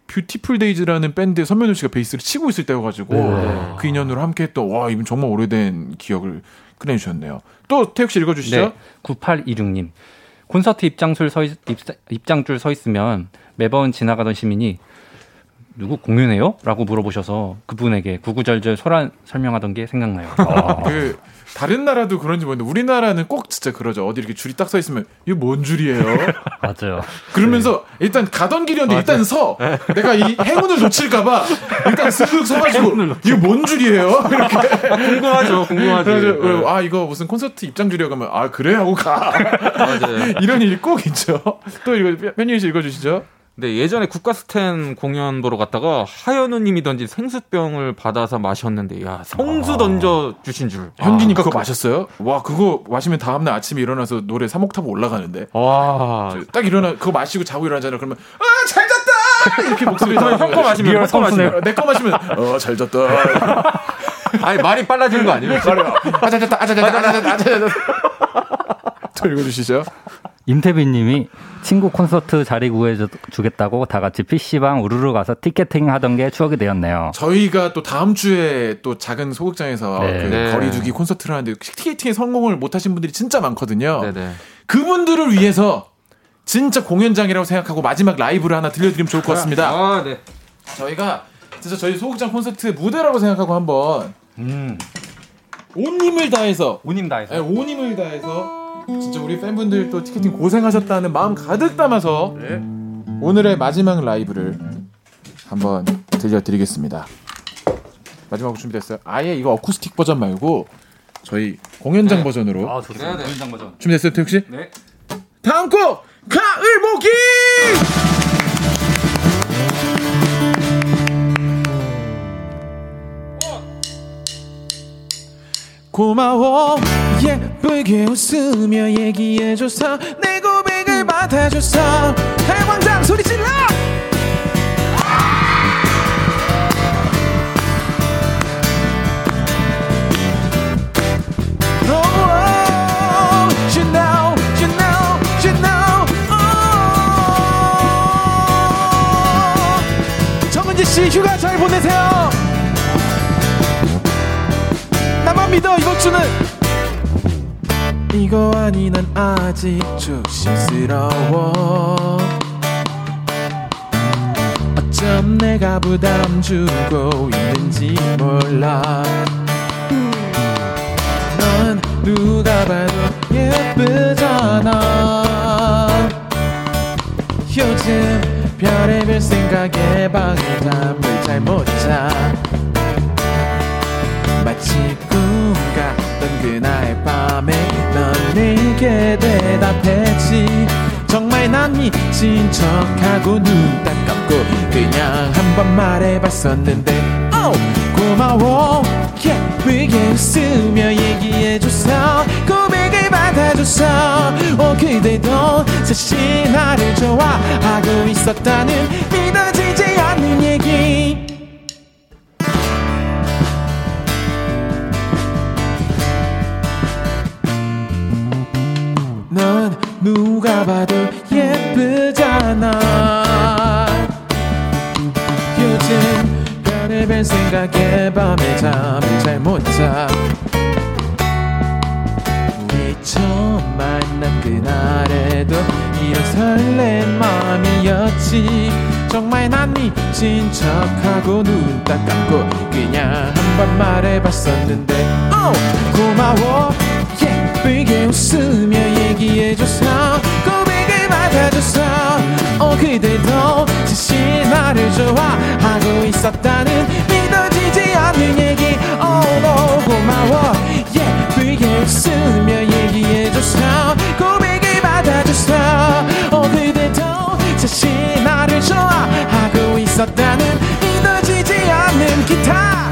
뷰티풀 데이즈라는 밴드에 선면우 씨가 베이스를 치고 있을 때여가지고 그 인연으로 함께했던. 와, 이분 정말 오래된 기억을 꺼내주셨네요. 또 태욱 씨 읽어주시죠. 네. 9826님. 콘서트 입장줄 서 있으면 매번 지나가던 시민이 누구 공연해요? 라고 물어보셔서 그분에게 구구절절 소란 설명하던 게 생각나요. 그 다른 나라도 그런지 모르는데 우리나라는 꼭 진짜 그러죠. 어디 이렇게 줄이 딱 서 있으면 이거 뭔 줄이에요? 맞아요. 그러면서 일단 가던 길이었는데 일단 서. 내가 이 행운을 놓칠까 봐 일단 슥 서가지고 이거 뭔 줄이에요? 이렇게. 궁금하죠. 아, 이거 무슨 콘서트 입장줄이라고 하면 아, 그래? 하고 가. 맞아요. 이런 일이 꼭 있죠. 또 이거 편유희 씨 읽어주시죠. 네, 예전에 국가스텐 공연 보러 갔다가 하현우님이 던진 생수병을 받아서 마셨는데, 야, 성수 던져 주신 줄. 현기니까 그거 마셨어요? 와, 그거 마시면 다음날 아침에 일어나서 노래 3옥타브 올라가는데. 와, 딱 그거 마시고 자고 일어나잖아. 그러면 잘 잤다 이렇게 목소리. 형 거 마시면 내 거 마시면 잘 잤다. 아니, 말이 빨라지는 거 아니에요? 잘 잤다. 또 읽어주시죠. 임태빈님이 친구 콘서트 자리 구해주겠다고 다 같이 PC방 우르르 가서 티켓팅 하던 게 추억이 되었네요. 저희가 또 다음 주에 또 작은 소극장에서 거리두기 콘서트를 하는데 티켓팅에 성공을 못하신 분들이 진짜 많거든요. 네네. 그분들을 위해서 진짜 공연장이라고 생각하고 마지막 라이브를 하나 들려드리면 좋을 것 같습니다. 네. 저희가 진짜 저희 소극장 콘서트의 무대라고 생각하고 한번 온 힘을 다해서 진짜 우리 팬분들 또 티켓팅 고생하셨다는 마음 가득 담아서 오늘의 마지막 라이브를 한번 들려드리겠습니다. 마지막으로 준비됐어요. 아예 이거 어쿠스틱 버전 말고 저희 공연장 버전으로. 아, 좋습니다. 공연장 버전 준비됐어요, 태욱 씨? 네. 다음 곡 가을모기. 고마워. 예쁘게 웃으며 얘기해줘서 내 고백을 받아줘서 해광장 소리 질러. 정은지씨 휴가 잘 보내세요. 나만 믿어 이번 주는. 이거 아니 난 아직 조심스러워. 어쩜 내가 부담 주고 있는지 몰라. 넌 누가 봐도 예쁘잖아. 요즘 별의별 생각에 방에 잠을 잘 못 자. 마치 꿈 같던 그날 밤에 넌 내게 대답했지. 정말 난 미친 척하고 눈 딱 감고 그냥 한번 말해봤었는데 oh! 고마워. 예쁘게 웃으며 얘기해줘서 고백을 받아줘서 그대도 사실 나를 좋아하고 있었다는 믿어지지 않는 얘기. 넌 누가 봐도 예쁘잖아. 요즘 별의별 생각에 밤에 잠을 잘 못 자. 네 처음 만난 그날에도 이런 설렘 마음이었지. 정말 난 미친 척하고 눈 딱 감고 그냥 한번 말해봤었는데 oh! 고마워. 예쁘게 웃으며 얘기해줘서 고백을 받아줘서 그대도 사실 나를 좋아하고 있었다는 믿어지지 않는 얘기. oh no 고마워. 예쁘게 웃으며 얘기해줘서 고백을 받아줘서 그대도 사실 나를 좋아하고 있었다는 믿어지지 않는 기타.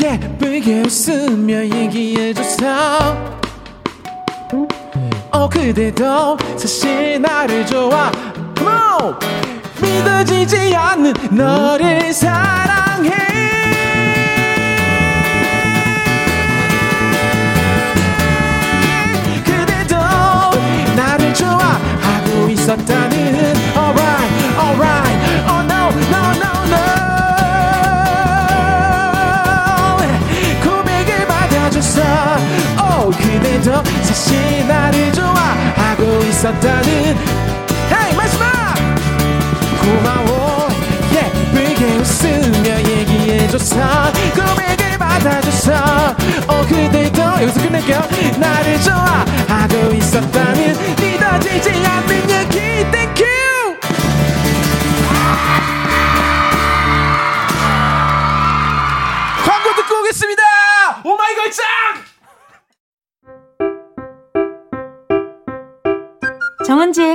예쁘게 웃으며 얘기해줘서 그대도 사실 나를 좋아 no! 믿어지지 않는 너를 사랑해. 그대도 나를 좋아하고 있었다는 alright alright oh no no no no. 그대도 사실 나를 좋아하고 있었다는 hey 마지막. 고마워. 예쁘게 웃으며 얘기해줘서 고백을 받아줘서 그대도 여기서 끝낼게요. 나를 좋아하고 있었다는 믿어지지 않는 얘기. Thank you. 광고 듣고 오겠습니다. 오마이걸 짱. 정은지의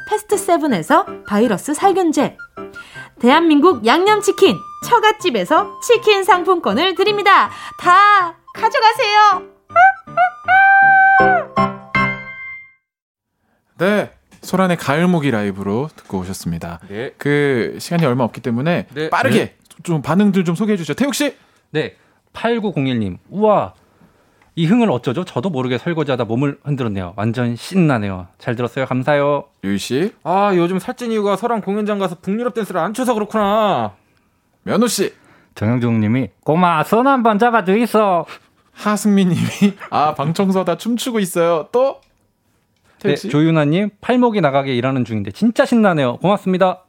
패스트세븐에서 바이러스 살균제, 대한민국 양념치킨 처갓집에서 치킨 상품권을 드립니다. 다 가져가세요. 네, 소란의 가을무기 라이브로 듣고 오셨습니다. 네. 그 시간이 얼마 없기 때문에 네. 빠르게 네. 좀 반응들 좀 소개해 주시죠. 태욱 씨. 네, 8901님. 우와, 이 흥을 어쩌죠? 저도 모르게 설거지하다 몸을 흔들었네요. 완전 신나네요. 잘 들었어요. 감사해요. 유희 씨. 아, 요즘 살찐 이유가 설왕 공연장 가서 북유럽 댄스를 안 추서 그렇구나. 면호 씨. 정영종님이 꼬마 손 한번 잡아줘 있어. 하승민님이 아, 방청소하다 춤추고 있어요. 또. 네, 조윤아님 팔목이 나가게 일하는 중인데 진짜 신나네요. 고맙습니다.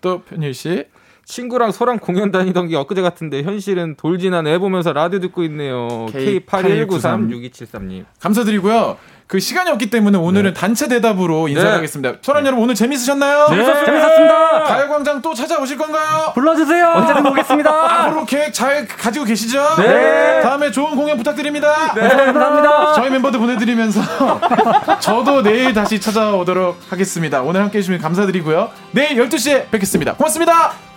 또 편일 씨. 친구랑 소랑 공연 다니던 게 엊그제 같은데 현실은 돌진하네 해보면서 라디오 듣고 있네요. K81936273님 감사드리고요. 그 시간이 없기 때문에 오늘은 네. 단체 대답으로 인사하겠습니다. 네. 소란 여러분 오늘 재밌으셨나요? 네. 재밌었습니다. 재밌었습니다. 가요광장 또 찾아오실 건가요? 불러주세요. 언제든 오겠습니다. 앞으로 계획 잘 가지고 계시죠? 네. 다음에 좋은 공연 부탁드립니다. 네. 감사합니다. 저희 멤버들 보내드리면서 저도 내일 다시 찾아오도록 하겠습니다. 오늘 함께해 주시면 감사드리고요. 내일 12시에 뵙겠습니다. 고맙습니다.